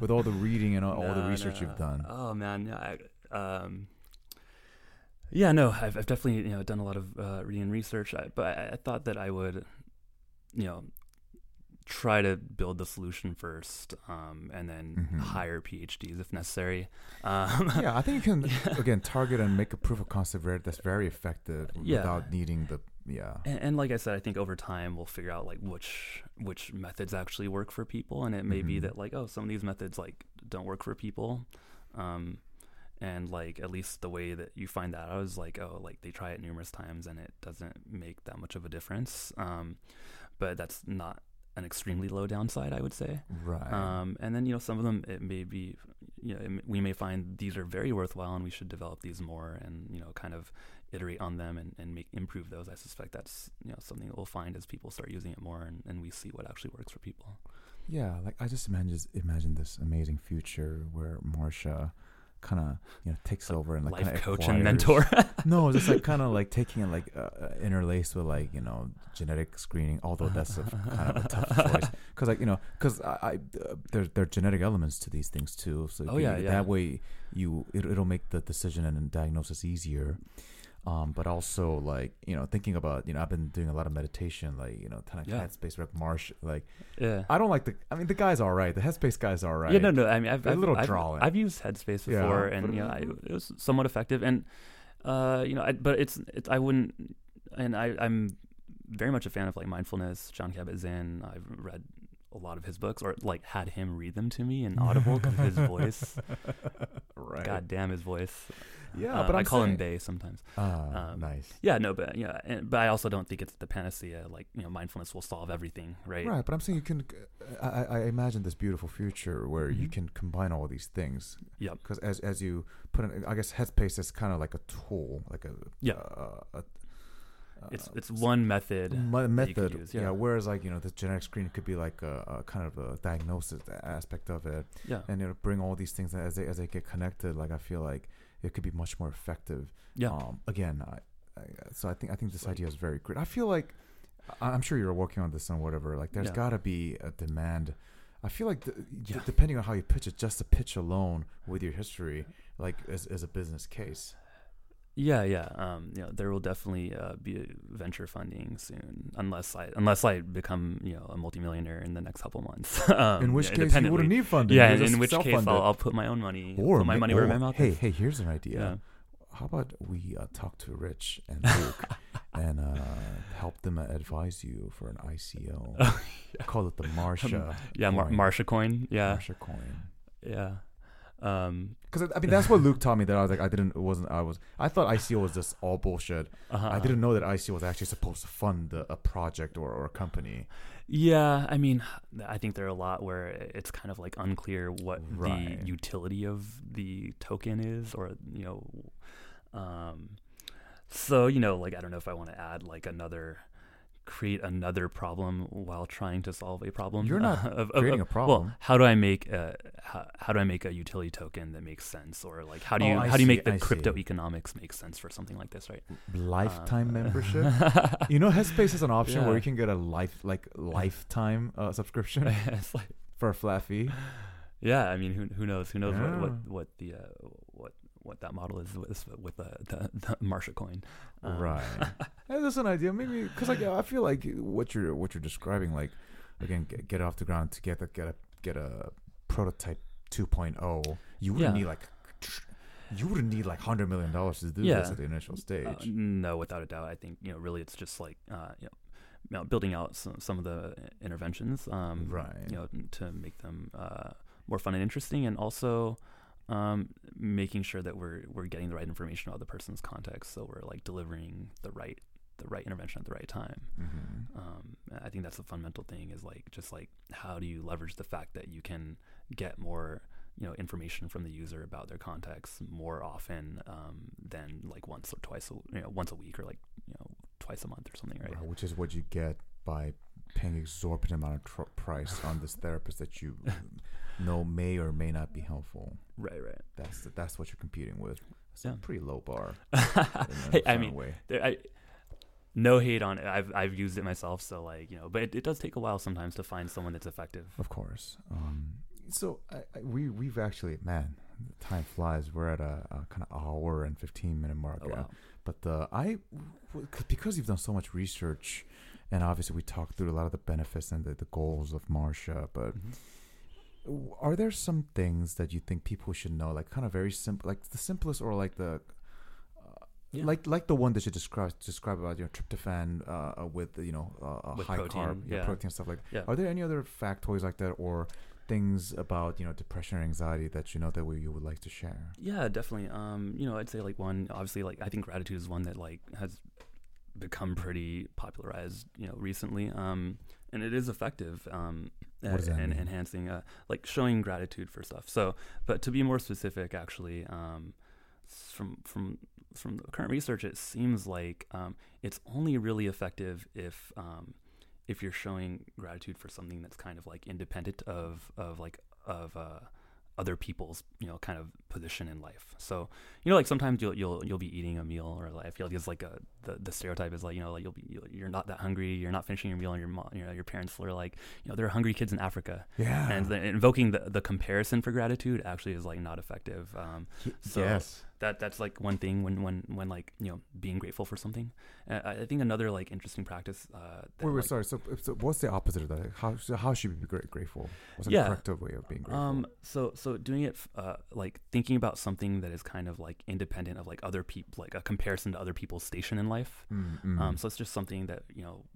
with all the reading and all the research you've done. Oh man, I've definitely, you know, done a lot of reading and research. But I thought that I would, you know, try to build the solution first, and then hire PhDs if necessary. I think you can again target and make a proof of concept that's very effective without needing the Yeah. And like I said, I think over time we'll figure out like which methods actually work for people. And it may be that like, oh, some of these methods like don't work for people. And like, at least the way that you find that out is like, oh, like they try it numerous times and it doesn't make that much of a difference. But that's not an extremely low downside, I would say. Right. And then, you know, some of them, it may be, you know, we may find these are very worthwhile and we should develop these more and, you know, kind of iterate on them and improve those. I suspect that's, you know, something that we'll find as people start using it more and we see what actually works for people. Yeah. Like I just imagine this amazing future where Marcia kind of, you know, takes like over and like life coach acquires. And mentor. No, just like kind of like taking it like interlaced with like, you know, genetic screening, although that's a kind of a tough choice because like, you know, because I there are genetic elements to these things too, so that way it'll make the decision and diagnosis easier. But also, like, you know, thinking about, you know, I've been doing a lot of meditation, like, you know, kind of Headspace rep Marsh, like, yeah. I don't like the guy's all right. The Headspace guy's all right. Yeah, no. I mean, I've used Headspace before, and, you know, it was somewhat effective. And, you know, I'm very much a fan of, like, mindfulness. John Kabat-Zinn, I've read a lot of his books, or, like, had him read them to me in Audible because his voice. Right. God damn his voice. Yeah, but I call him Bay sometimes. Nice. Yeah, no, but yeah, but I also don't think it's the panacea. Like, you know, mindfulness will solve everything, right? Right, but I'm saying you can. I imagine this beautiful future where you can combine all these things. Yeah. Because as you put in, I guess Headspace is kind of like a tool, like a it's one method. Method. Use, yeah. Whereas like, you know, the genetic screening could be like a kind of a diagnosis aspect of it. Yeah. And it'll bring all these things as they get connected. Like I feel like it could be much more effective. Yeah. Again, so I think this idea is very great. I feel like I'm sure you're working on this on whatever. Like there's got to be a demand. I feel like depending on how you pitch it, just the pitch alone with your history, like as a business case. Yeah, yeah. You know, there will definitely be venture funding soon, unless I become, you know, a multimillionaire in the next couple months. In which case you wouldn't need funding. Yeah, in which case I'll put my own money, or put my money where my mouth is. Hey, here's an idea. Yeah. How about we talk to Rich and Luke and help them advise you for an ICO? Call it the Marcia. Marcia coin. Yeah, Marcia coin. Yeah. Because I mean that's what Luke taught me, that I was like I thought ICO was just all bullshit. I didn't know that ICO was actually supposed to fund a project or a company. Yeah, I mean, I think there are a lot where it's kind of like unclear what the utility of the token is, or, you know, so, you know, like I don't know if I want to add like create another problem while trying to solve a problem. You're not creating a problem. Well, how do I make a utility token that makes sense, or like how do you make the crypto economics make sense for something like this, right? Lifetime membership. You know, Headspace is an option where you can get a lifetime subscription like, for a flat fee. Yeah, I mean, who knows what that model is with the Marcia coin, right? That's an idea, maybe, because like I feel like what you're describing, like again, get off the ground to get a prototype 2.0. You wouldn't need like $100 million to do this at the initial stage. No, without a doubt. I think, you know, really it's just like building out some of the interventions, you know, to make them more fun and interesting, and also. Making sure that we're getting the right information about the person's context, so we're like delivering the right intervention at the right time. Mm-hmm. I think that's the fundamental thing, is like just like how do you leverage the fact that you can get more, you know, information from the user about their context more often than like once or twice once a week, or like, you know, twice a month or something, right? Which is what you get by paying exorbitant amount of price on this therapist that you know may or may not be helpful. Right. That's what you're competing with. It's a pretty low bar. Hey, I mean, no hate on it. I've used it myself, so like, you know, but it does take a while sometimes to find someone that's effective. Of course. So we've actually, man, time flies. We're at a kind of hour and 15-minute mark. Oh, wow. But because you've done so much research. And obviously, we talked through a lot of the benefits and the goals of Marcia. But are there some things that you think people should know, like kind of very simple, like the simplest, or like the Yeah. Like the one that you describe about your tryptophan with with high protein, carb, protein stuff like that. Yeah. Are there any other factoids like that or things about depression or anxiety that that way you would like to share? Yeah, definitely. I'd say one obviously I think gratitude is one that has become pretty popularized recently. And it is effective and enhancing showing gratitude for stuff. So, but to be more specific, actually, from the current research, it seems it's only really effective if you're showing gratitude for something that's kind of independent of other people's kind of position in life. So sometimes you'll be eating a meal, or I feel it's the stereotype is you're not that hungry, you're not finishing your meal, and your mom, your parents are there are hungry kids in Africa. Yeah, and then invoking the comparison for gratitude actually is not effective. So yes. That's one thing when being grateful for something. I think another interesting practice. Wait, sorry. So what's the opposite of that? How should we be grateful? What's the corrective way of being grateful? So doing it thinking about something that is kind of independent of other people, a comparison to other people's station in life. Mm-hmm. So it's just something that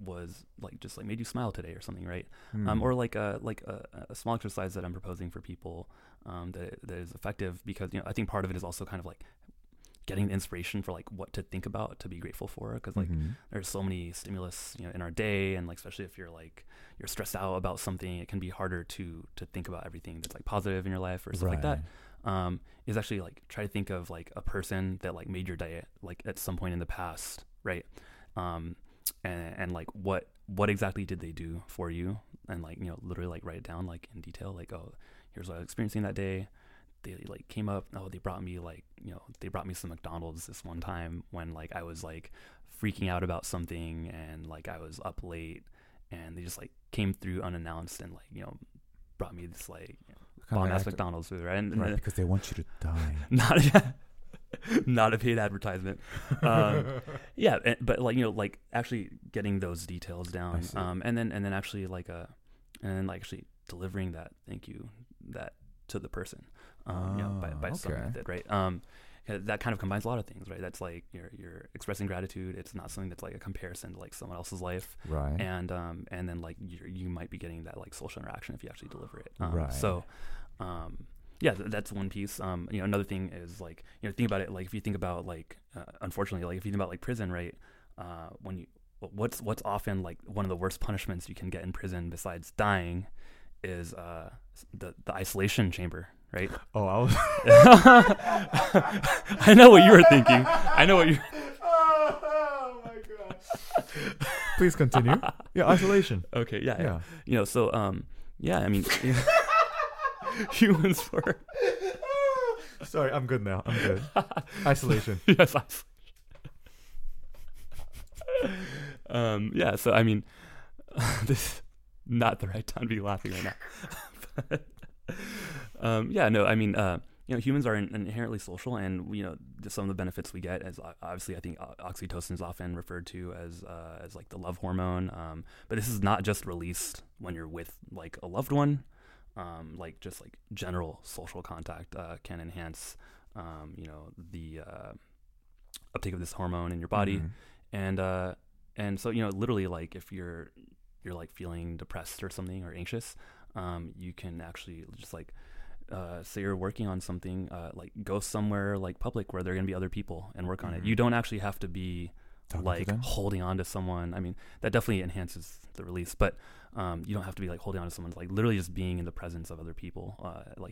was just made you smile today or something, right? Mm. Or a small exercise that I'm proposing for people. That is effective because I think part of it is also kind of getting the inspiration for what to think about, to be grateful for, because mm-hmm. there's so many stimulus in our day, and especially if you're you're stressed out about something, it can be harder to think about everything that's positive in your life or stuff right. like that. Is actually try to think of a person that made your day at some point in the past, right? And what exactly did they do for you, and literally write it down in detail, oh, here's what I was experiencing that day. They came up. Oh, they brought me they brought me some McDonald's this one time when I was freaking out about something and I was up late, and they just came through unannounced and brought me this bomb ass McDonald's food, right? And, because they want you to die. Not a paid advertisement. But actually getting those details down, and then actually actually delivering that thank you that to the person by some method, right? That kind of combines a lot of things, right? That's you're expressing gratitude. It's not something that's a comparison to someone else's life, right? And then you might be getting that social interaction if you actually deliver it, right? So that's one piece. Another thing is think about it, if you think about unfortunately if you think about prison, right? When you what's often one of the worst punishments you can get in prison besides dying is the isolation chamber, right? Oh, I was I know what you were thinking. Oh my gosh. Please continue. Yeah, isolation. Okay, yeah. Humans were sorry, I'm good now. I'm good. Isolation. Yes, isolation. This not the right time to be laughing right now. Humans are inherently social, and some of the benefits we get is obviously I think oxytocin is often referred to as the love hormone, but this is not just released when you're with a loved one. General social contact can enhance the uptake of this hormone in your body, mm-hmm. And so literally if you're feeling depressed or something or anxious, you can actually just say you're working on something, go somewhere public where there are gonna be other people and work on mm-hmm. it. You don't actually have to be talking to holding on to someone. I mean, that definitely enhances the release, but you don't have to be holding on to someone. Literally just being in the presence of other people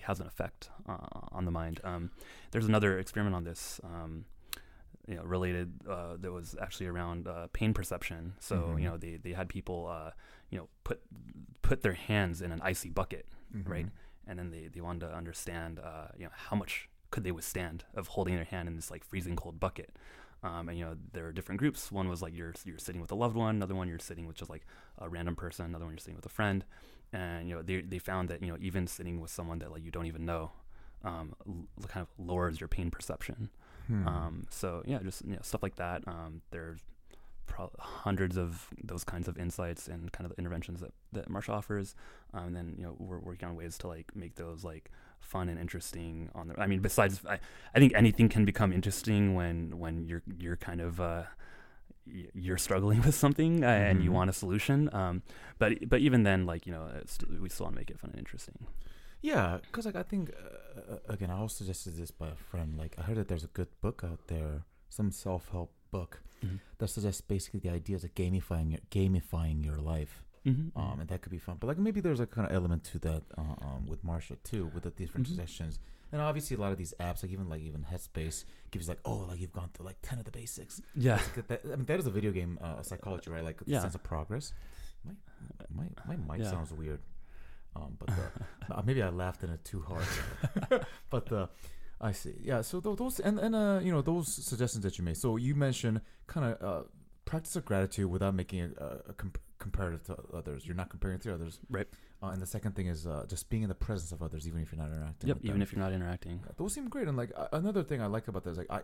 has an effect on the mind. There's another experiment on this related that was actually around pain perception. So mm-hmm. They had people put their hands in an icy bucket, mm-hmm. right? And then they wanted to understand how much could they withstand of holding their hand in this freezing cold bucket. And there are different groups. One was you're sitting with a loved one, another one you're sitting with just a random person, another one you're sitting with a friend. And they found that even sitting with someone that you don't even know kind of lowers your pain perception. Stuff like that. There's hundreds of those kinds of insights and kind of interventions that Marcia offers. And then we're working on ways to make those fun and interesting on the, I mean, besides, I think anything can become interesting when you're kind of, you're struggling with something and you want a solution. But even then, like, you know, we still want to make it fun and interesting. Yeah. Cause like, I think, again, I was suggested this by a friend, like I heard that there's a good book out there, some self-help book that suggests basically the idea of gamifying your life. And that could be fun, but like maybe there's a kind of element to that with Marcia too, with the different suggestions. And obviously a lot of these apps, like even Headspace gives like, oh, like you've gone through like 10 of the basics. Yeah, that is a video game psychology, right? Like the sense of progress. My mic sounds weird, but maybe I laughed in it too hard. But I see. Yeah, so those and you know, those suggestions that you made. So you mentioned kind of practice of gratitude without making it comparative to others. You're not comparing to others, right? And the second thing is just being in the presence of others, even if you're not interacting. Yep, even if you're not interacting. Those seem great. And like another thing I like about that is like I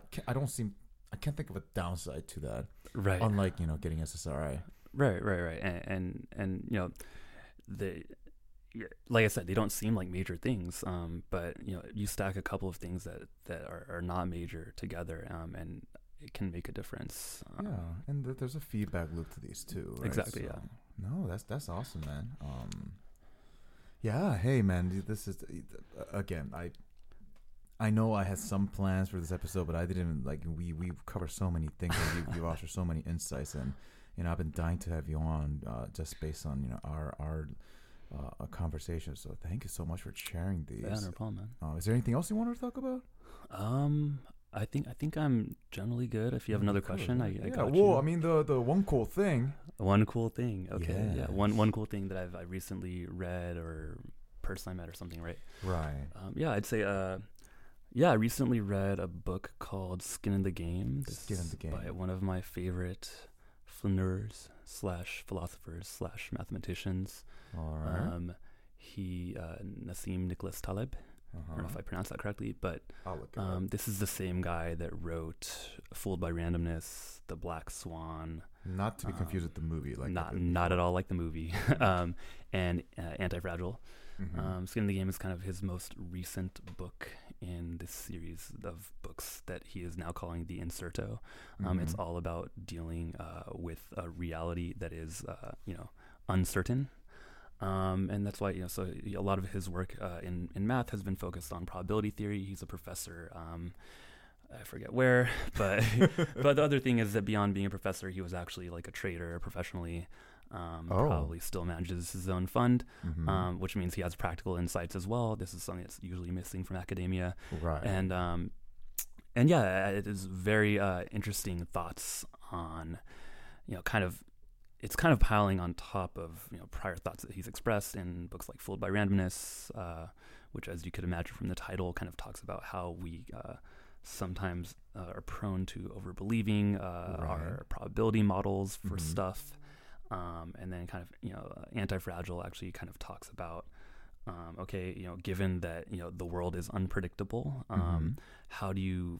can't think of a downside to that, right? Unlike, you know, getting SSRI. Right. And you know, like I said, they don't seem like major things, but you know, you stack a couple of things that are not major together, and it can make a difference. Yeah, and there's a feedback loop to these too. Right? Exactly. So, yeah. No, that's awesome, man. Yeah. Hey, man. This is again. I know I had some plans for this episode, but I didn't. Like we cover so many things. You offer so many insights, and you know I've been dying to have you on just based on, you know, our conversation. So thank you so much for sharing these. Yeah, no problem, man. Is there anything else you wanted to talk about? I think I'm generally good. If you have another question, I got you. Well, I mean, the one cool thing. One cool thing. Okay. Yes. Yeah. One cool thing that I recently read or person I met or something, right? Right. Yeah, I'd say. Yeah, I recently read a book called Skin in the Game. Skin in the Game. By one of my favorite flaneurs / philosophers / mathematicians. All right. Nassim Nicholas Taleb. I don't know if I pronounced that correctly, but this is the same guy that wrote "Fooled by Randomness," "The Black Swan." Not to be confused with the movie, like not at all like the movie, and "Anti-Fragile." "Skin in the Game" is kind of his most recent book in this series of books that he is now calling the Inserto. It's all about dealing with a reality that is, you know, uncertain. And that's why, you know, so a lot of his work in math has been focused on probability theory. He's a professor, I forget where, but but the other thing is that beyond being a professor, he was actually like a trader professionally. Probably still manages his own fund, which means he has practical insights as well. This is something that's usually missing from academia, right? And yeah, it is very interesting thoughts on, you know, kind of. It's kind of piling on top of, you know, prior thoughts that he's expressed in books like Fooled by Randomness, which, as you could imagine from the title, kind of talks about how we sometimes are prone to overbelieving our probability models for stuff. And then kind of, you know, Anti-Fragile actually kind of talks about, okay, you know, given that, you know, the world is unpredictable, how do you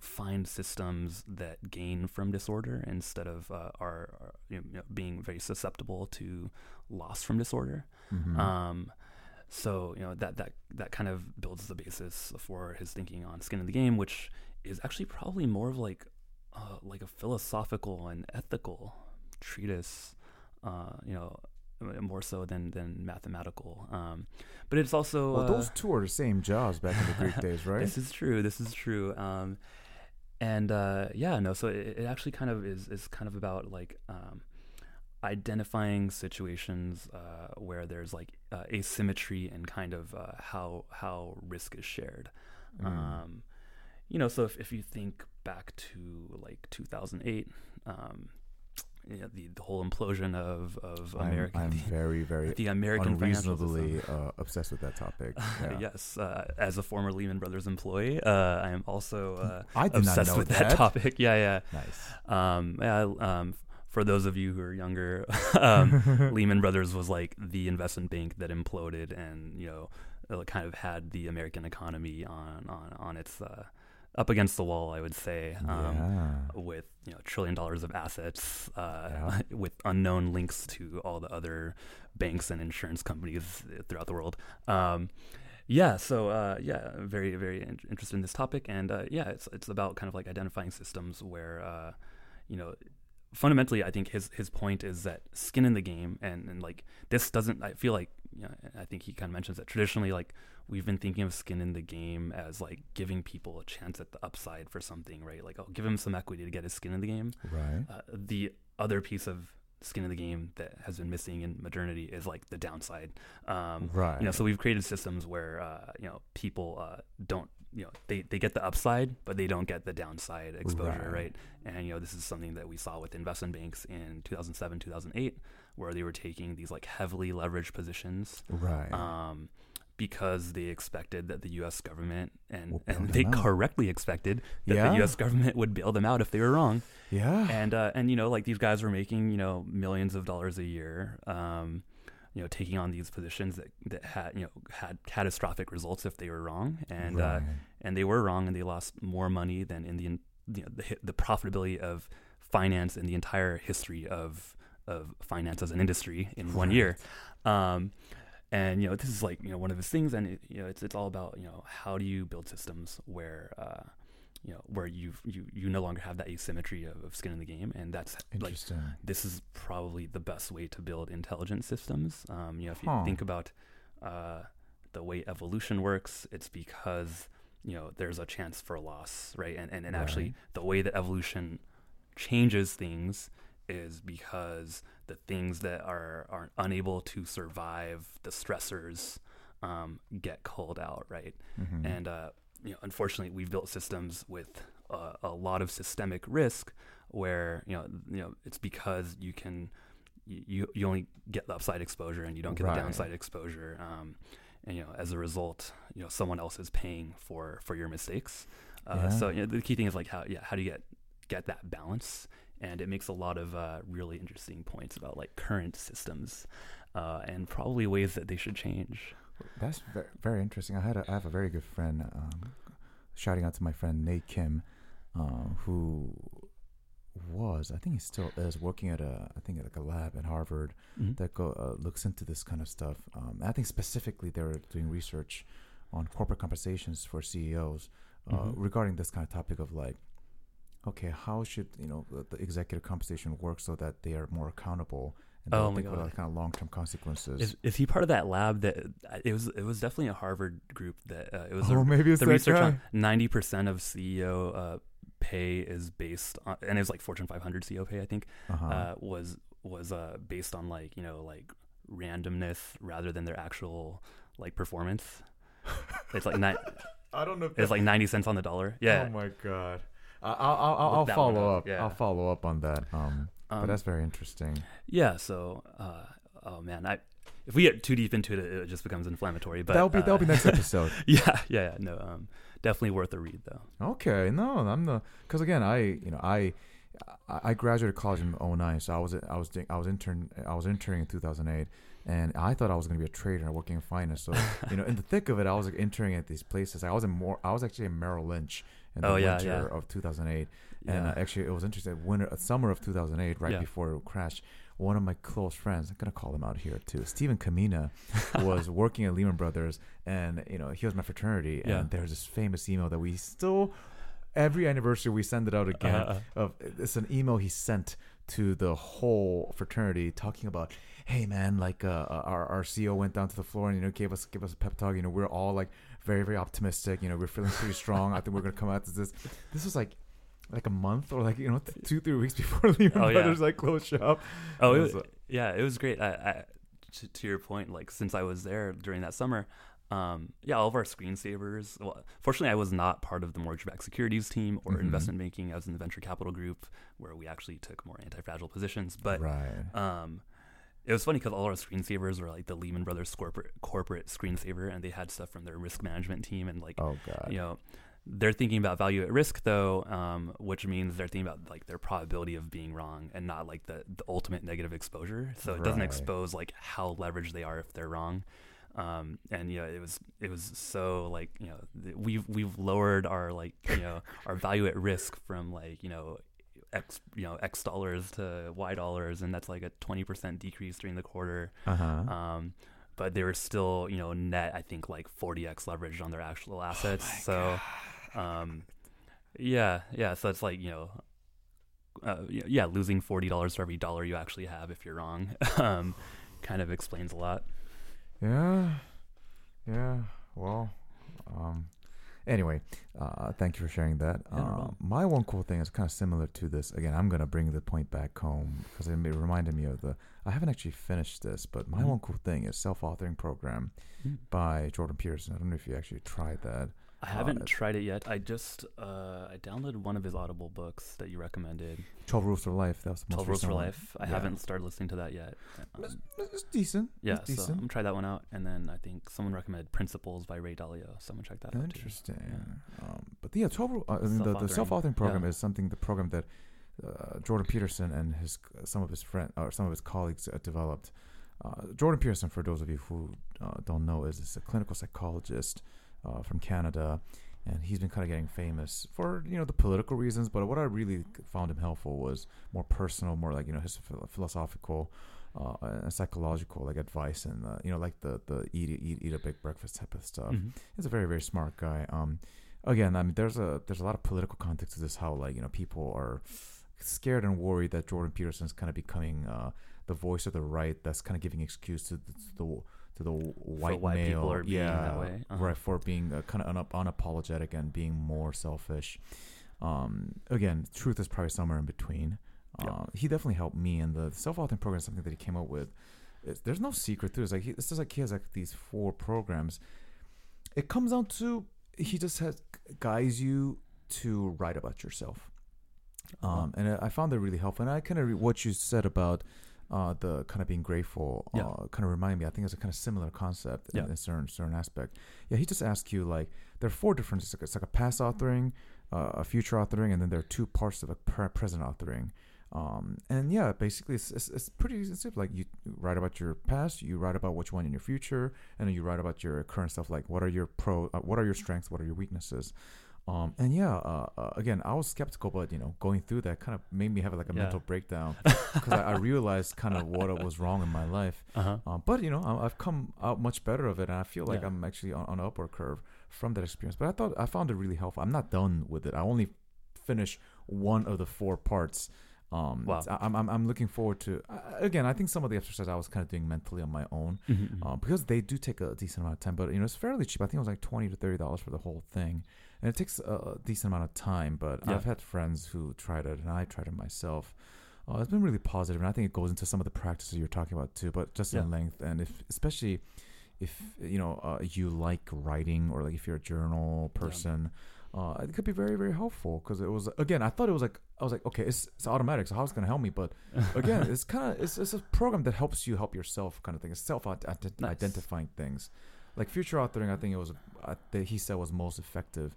find systems that gain from disorder instead of are you know, being very susceptible to loss from disorder? So, you know, that kind of builds the basis for his thinking on Skin in the Game, which is actually probably more of like a philosophical and ethical treatise, you know, more so than mathematical, but it's also those two are the same jobs back in the Greek days, right? This is true and yeah, no, so it actually kind of is kind of about like identifying situations where there's like asymmetry and kind of how risk is shared. You know, so if you think back to like 2008, you know, the whole implosion of America. I'm very, very the American unreasonably obsessed with that topic. Yeah. Yes, as a former Lehman Brothers employee, I am also obsessed with that topic. Yeah, yeah. Nice. For those of you who are younger, Lehman Brothers was like the investment bank that imploded, and you know, kind of had the American economy on its. Up against the wall, I would say, with, you know, $1 trillion of assets, with unknown links to all the other banks and insurance companies throughout the world. Yeah. So, very, very interested in this topic. And, it's about kind of like identifying systems where, fundamentally, I think his point is that skin in the game and like this doesn't, I feel like, I think he kind of mentions that traditionally, like we've been thinking of skin in the game as like giving people a chance at the upside for something, right? Like, I'll give him some equity to get his skin in the game. Right. The other piece of skin in the game that has been missing in modernity is like the downside. Right. So we've created systems where, people don't, they get the upside, but they don't get the downside exposure, right? And, this is something that we saw with investment banks in 2007, 2008, where they were taking these like heavily leveraged positions. Right. Because they expected that the U.S. government and they correctly expected that the U.S. government would bail them out if they were wrong. Yeah. And like these guys were making, millions of dollars a year, taking on these positions that had, had catastrophic results if they were wrong. And, and they were wrong, and they lost more money than in the profitability of finance in the entire history of finance as an industry in 1 year. And this is like one of his things, and it's all about how do you build systems where where you no longer have that asymmetry of skin in the game, and that's like this is probably the best way to build intelligent systems. If you think about the way evolution works, it's because there's a chance for loss, right? And actually, the way that evolution changes things is because the things that are unable to survive the stressors get culled out, right? Mm-hmm. And unfortunately, we've built systems with a lot of systemic risk, where it's because you only get the upside exposure and you don't get the downside exposure, and as a result, someone else is paying for your mistakes. So the key thing is like how do you get that balance? And it makes a lot of really interesting points about like current systems and probably ways that they should change. That's very, very interesting. I have a very good friend, shouting out to my friend Nate Kim, who was, I think he still is, working at a lab at Harvard that looks into this kind of stuff. I think specifically they were doing research on corporate compensations for CEOs regarding this kind of topic of like, okay, how should the executive compensation work so that they are more accountable and don't think about kind of long-term consequences? Is he part of that lab? That it was definitely a Harvard group that it was. Maybe it's the research on 90% of CEO pay is based on, and it was like Fortune 500 CEO pay, I think, was based on like randomness rather than their actual like performance. It's like I don't know. It's like 90 cents on the dollar. Yeah. Oh my god. I'll follow up. Yeah. I'll follow up on that. But that's very interesting. Yeah. So, if we get too deep into it, it just becomes inflammatory. But that'll be next episode. Yeah. No. Definitely worth a read though. Okay. No, because again, I graduated college in 2009, so I was interning in 2008, and I thought I was going to be a trader and working in finance. So in the thick of it, I was like interning at these places. I was actually in Merrill Lynch. In the winter of 2008, and actually it was interesting. Summer of 2008, right before it crashed, one of my close friends, I'm gonna call him out here too, Stephen Kamina, was working at Lehman Brothers, and he was my fraternity, and there's this famous email that we still, every anniversary we send it out again. It's an email he sent to the whole fraternity talking about, hey man, like our CEO went down to the floor and gave us a pep talk. We're all like very, very optimistic. We're feeling pretty strong. I think we're gonna come out to this. This was like a month or 2-3 weeks before Lehman Brothers closed shop. Oh, it was great. To your point, since I was there during that summer, all of our screensavers. Well, fortunately, I was not part of the mortgage-backed securities team or investment banking. I was in the venture capital group where we actually took more anti-fragile positions. But it was funny because all our screensavers were like the Lehman Brothers corporate screensaver, and they had stuff from their risk management team, and they're thinking about value at risk though, which means they're thinking about like their probability of being wrong and not like the ultimate negative exposure. So it doesn't expose like how leveraged they are if they're wrong. It was so we've lowered our our value at risk from X dollars to Y dollars, and that's like a 20% decrease during the quarter. but they were still, you know, net, I think like 40x leveraged on their actual assets. Oh so, yeah. So it's like, you know, losing $40 for every dollar you actually have if you're wrong, kind of explains a lot. Yeah. Well, anyway, thank you for sharing that. My one cool thing is kind of similar to this. Again, I'm going to bring the point back home because it reminded me of I haven't actually finished this, but my one cool thing is self-authoring program by Jordan Peterson. I don't know if you actually tried that. I haven't tried it yet. I just I downloaded one of his Audible books that you recommended. 12 Rules for Life. That was the most 12 Rules for Life. I haven't started listening to that yet. It's decent. Yeah, it's decent. So I'm going to try that one out. And then I think someone recommended Principles by Ray Dalio. Someone check that out too. Interesting. Yeah. But yeah, 12 the self-authoring program is something, the program that Jordan Peterson and some of his colleagues developed. Jordan Peterson, for those of you who don't know, is a clinical psychologist from Canada, and he's been kind of getting famous for, you know, the political reasons, but what I really found him helpful was more personal, more like, you know, his philosophical and psychological like advice, and you know, like the eat a big breakfast type of stuff. He's a very, very smart guy. Again, I mean, there's a lot of political context to this, how, like, you know, people are scared and worried that Jordan Peterson's kind of becoming the voice of the right, that's kind of giving excuse to the white male, people are being that way. Right, for being kind of unapologetic and being more selfish. Again, truth is probably somewhere in between. He definitely helped me, and the self-authoring program is something that he came up with. There's no secret to it. It's just like he has like these 4 programs. It comes down to he just guides you to write about yourself, and I found that really helpful. And I kind of what you said about the kind of being grateful kind of reminded me, I think it's a kind of similar concept in a certain aspect. He just asks you, like, there are 4 different, it's like a past authoring, a future authoring, and then there are 2 parts of a present authoring. And yeah, basically it's pretty simple. Like, you write about your past, you write about what you want in your future, and then you write about your current stuff, like what are your strengths, what are your weaknesses. And yeah, again, I was skeptical, but, you know, going through that kind of made me have like a mental breakdown, because I realized kind of what was wrong in my life. But, you know, I've come out much better of it, and I feel like I'm actually on an upward curve from that experience. But I found it really helpful. I'm not done with it. I only finished one of the 4 parts. Wow. I'm looking forward to, again, I think some of the exercises I was kind of doing mentally on my own, because they do take a decent amount of time, but, you know, it's fairly cheap. I think it was like $20 to $30 for the whole thing, and it takes a decent amount of time, but I've had friends who tried it, and I tried it myself. It's been really positive, and I think it goes into some of the practices you're talking about too, but just in length, and especially if you know, you like writing, or like if you're a journal person, it could be very, very helpful, because it was, again, I thought it was like, I was like, okay, it's automatic, so how's it gonna help me? But again, it's kind of it's a program that helps you help yourself, kind of thing. It's self-identifying things. Like future authoring, I think it was that he said was most effective,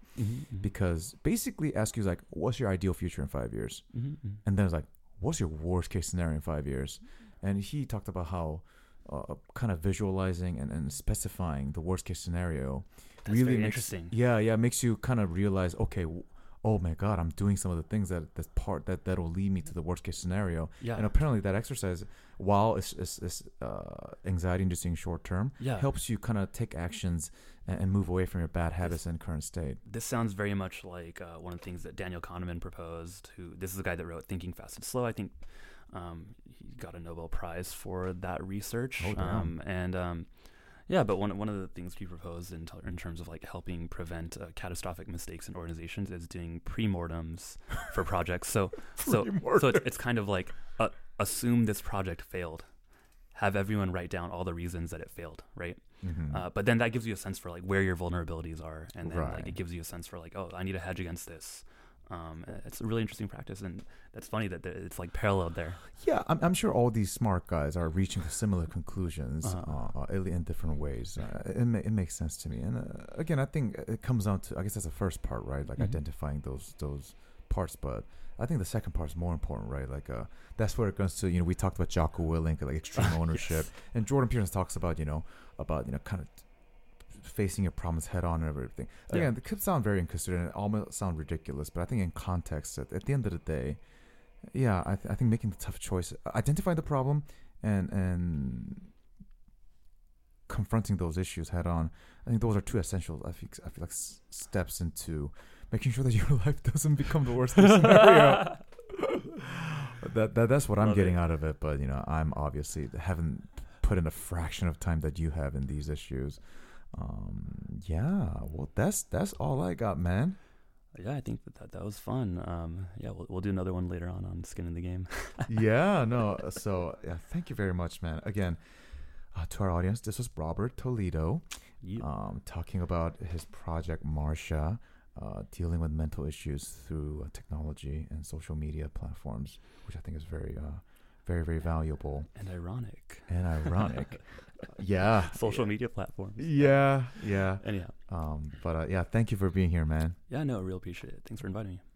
because basically ask you like, what's your ideal future in 5 years, and then it's like, what's your worst case scenario in 5 years, and he talked about how kind of visualizing and specifying the worst case scenario. That's really interesting. Makes you kind of realize, okay, oh my God, I'm doing some of the things that'll lead me to the worst case scenario. And apparently that exercise, while it's anxiety inducing short term, helps you kind of take actions and move away from your bad habits and current state. This sounds very much like one of the things that Daniel Kahneman proposed. This is the guy that wrote Thinking Fast and Slow. I think he got a Nobel Prize for that research. But one of the things we propose in terms of like helping prevent catastrophic mistakes in organizations is doing pre-mortems for projects. So it's kind of like assume this project failed, have everyone write down all the reasons that it failed, right? But then that gives you a sense for like where your vulnerabilities are, and then like it gives you a sense for like, oh, I need a hedge against this. It's a really interesting practice, and that's funny that it's like paralleled there. Yeah, I'm sure all these smart guys are reaching similar conclusions in different ways. It makes sense to me, and again, I think it comes down to, I guess that's the first part, right? Like identifying those parts, but I think the second part is more important, right? Like that's where it goes to, you know, we talked about Jocko Willink, like extreme ownership, and Jordan Peterson talks about kind of facing your problems head on and everything. Again, it could sound very inconsiderate and it almost sound ridiculous, but I think in context, at the end of the day, I think making the tough choice, identifying the problem, and confronting those issues head on. I think those are two essential, I feel like steps into making sure that your life doesn't become the worst case scenario. That's what I'm getting out of it. But, you know, I'm obviously haven't put in a fraction of time that you have in these issues. Yeah, well, that's all I got, man. Yeah, I think that was fun. Yeah, we'll do another one later on Skin in the Game. Yeah, no. So yeah, thank you very much, man. Again, to our audience, this was Robert Toledo, yep, talking about his project Marcia, dealing with mental issues through technology and social media platforms, which I think is very, very, very valuable and ironic. Yeah, social media platforms. Yeah, yeah. Anyhow, but yeah, thank you for being here, man. Yeah, no, I really appreciate it. Thanks for inviting me.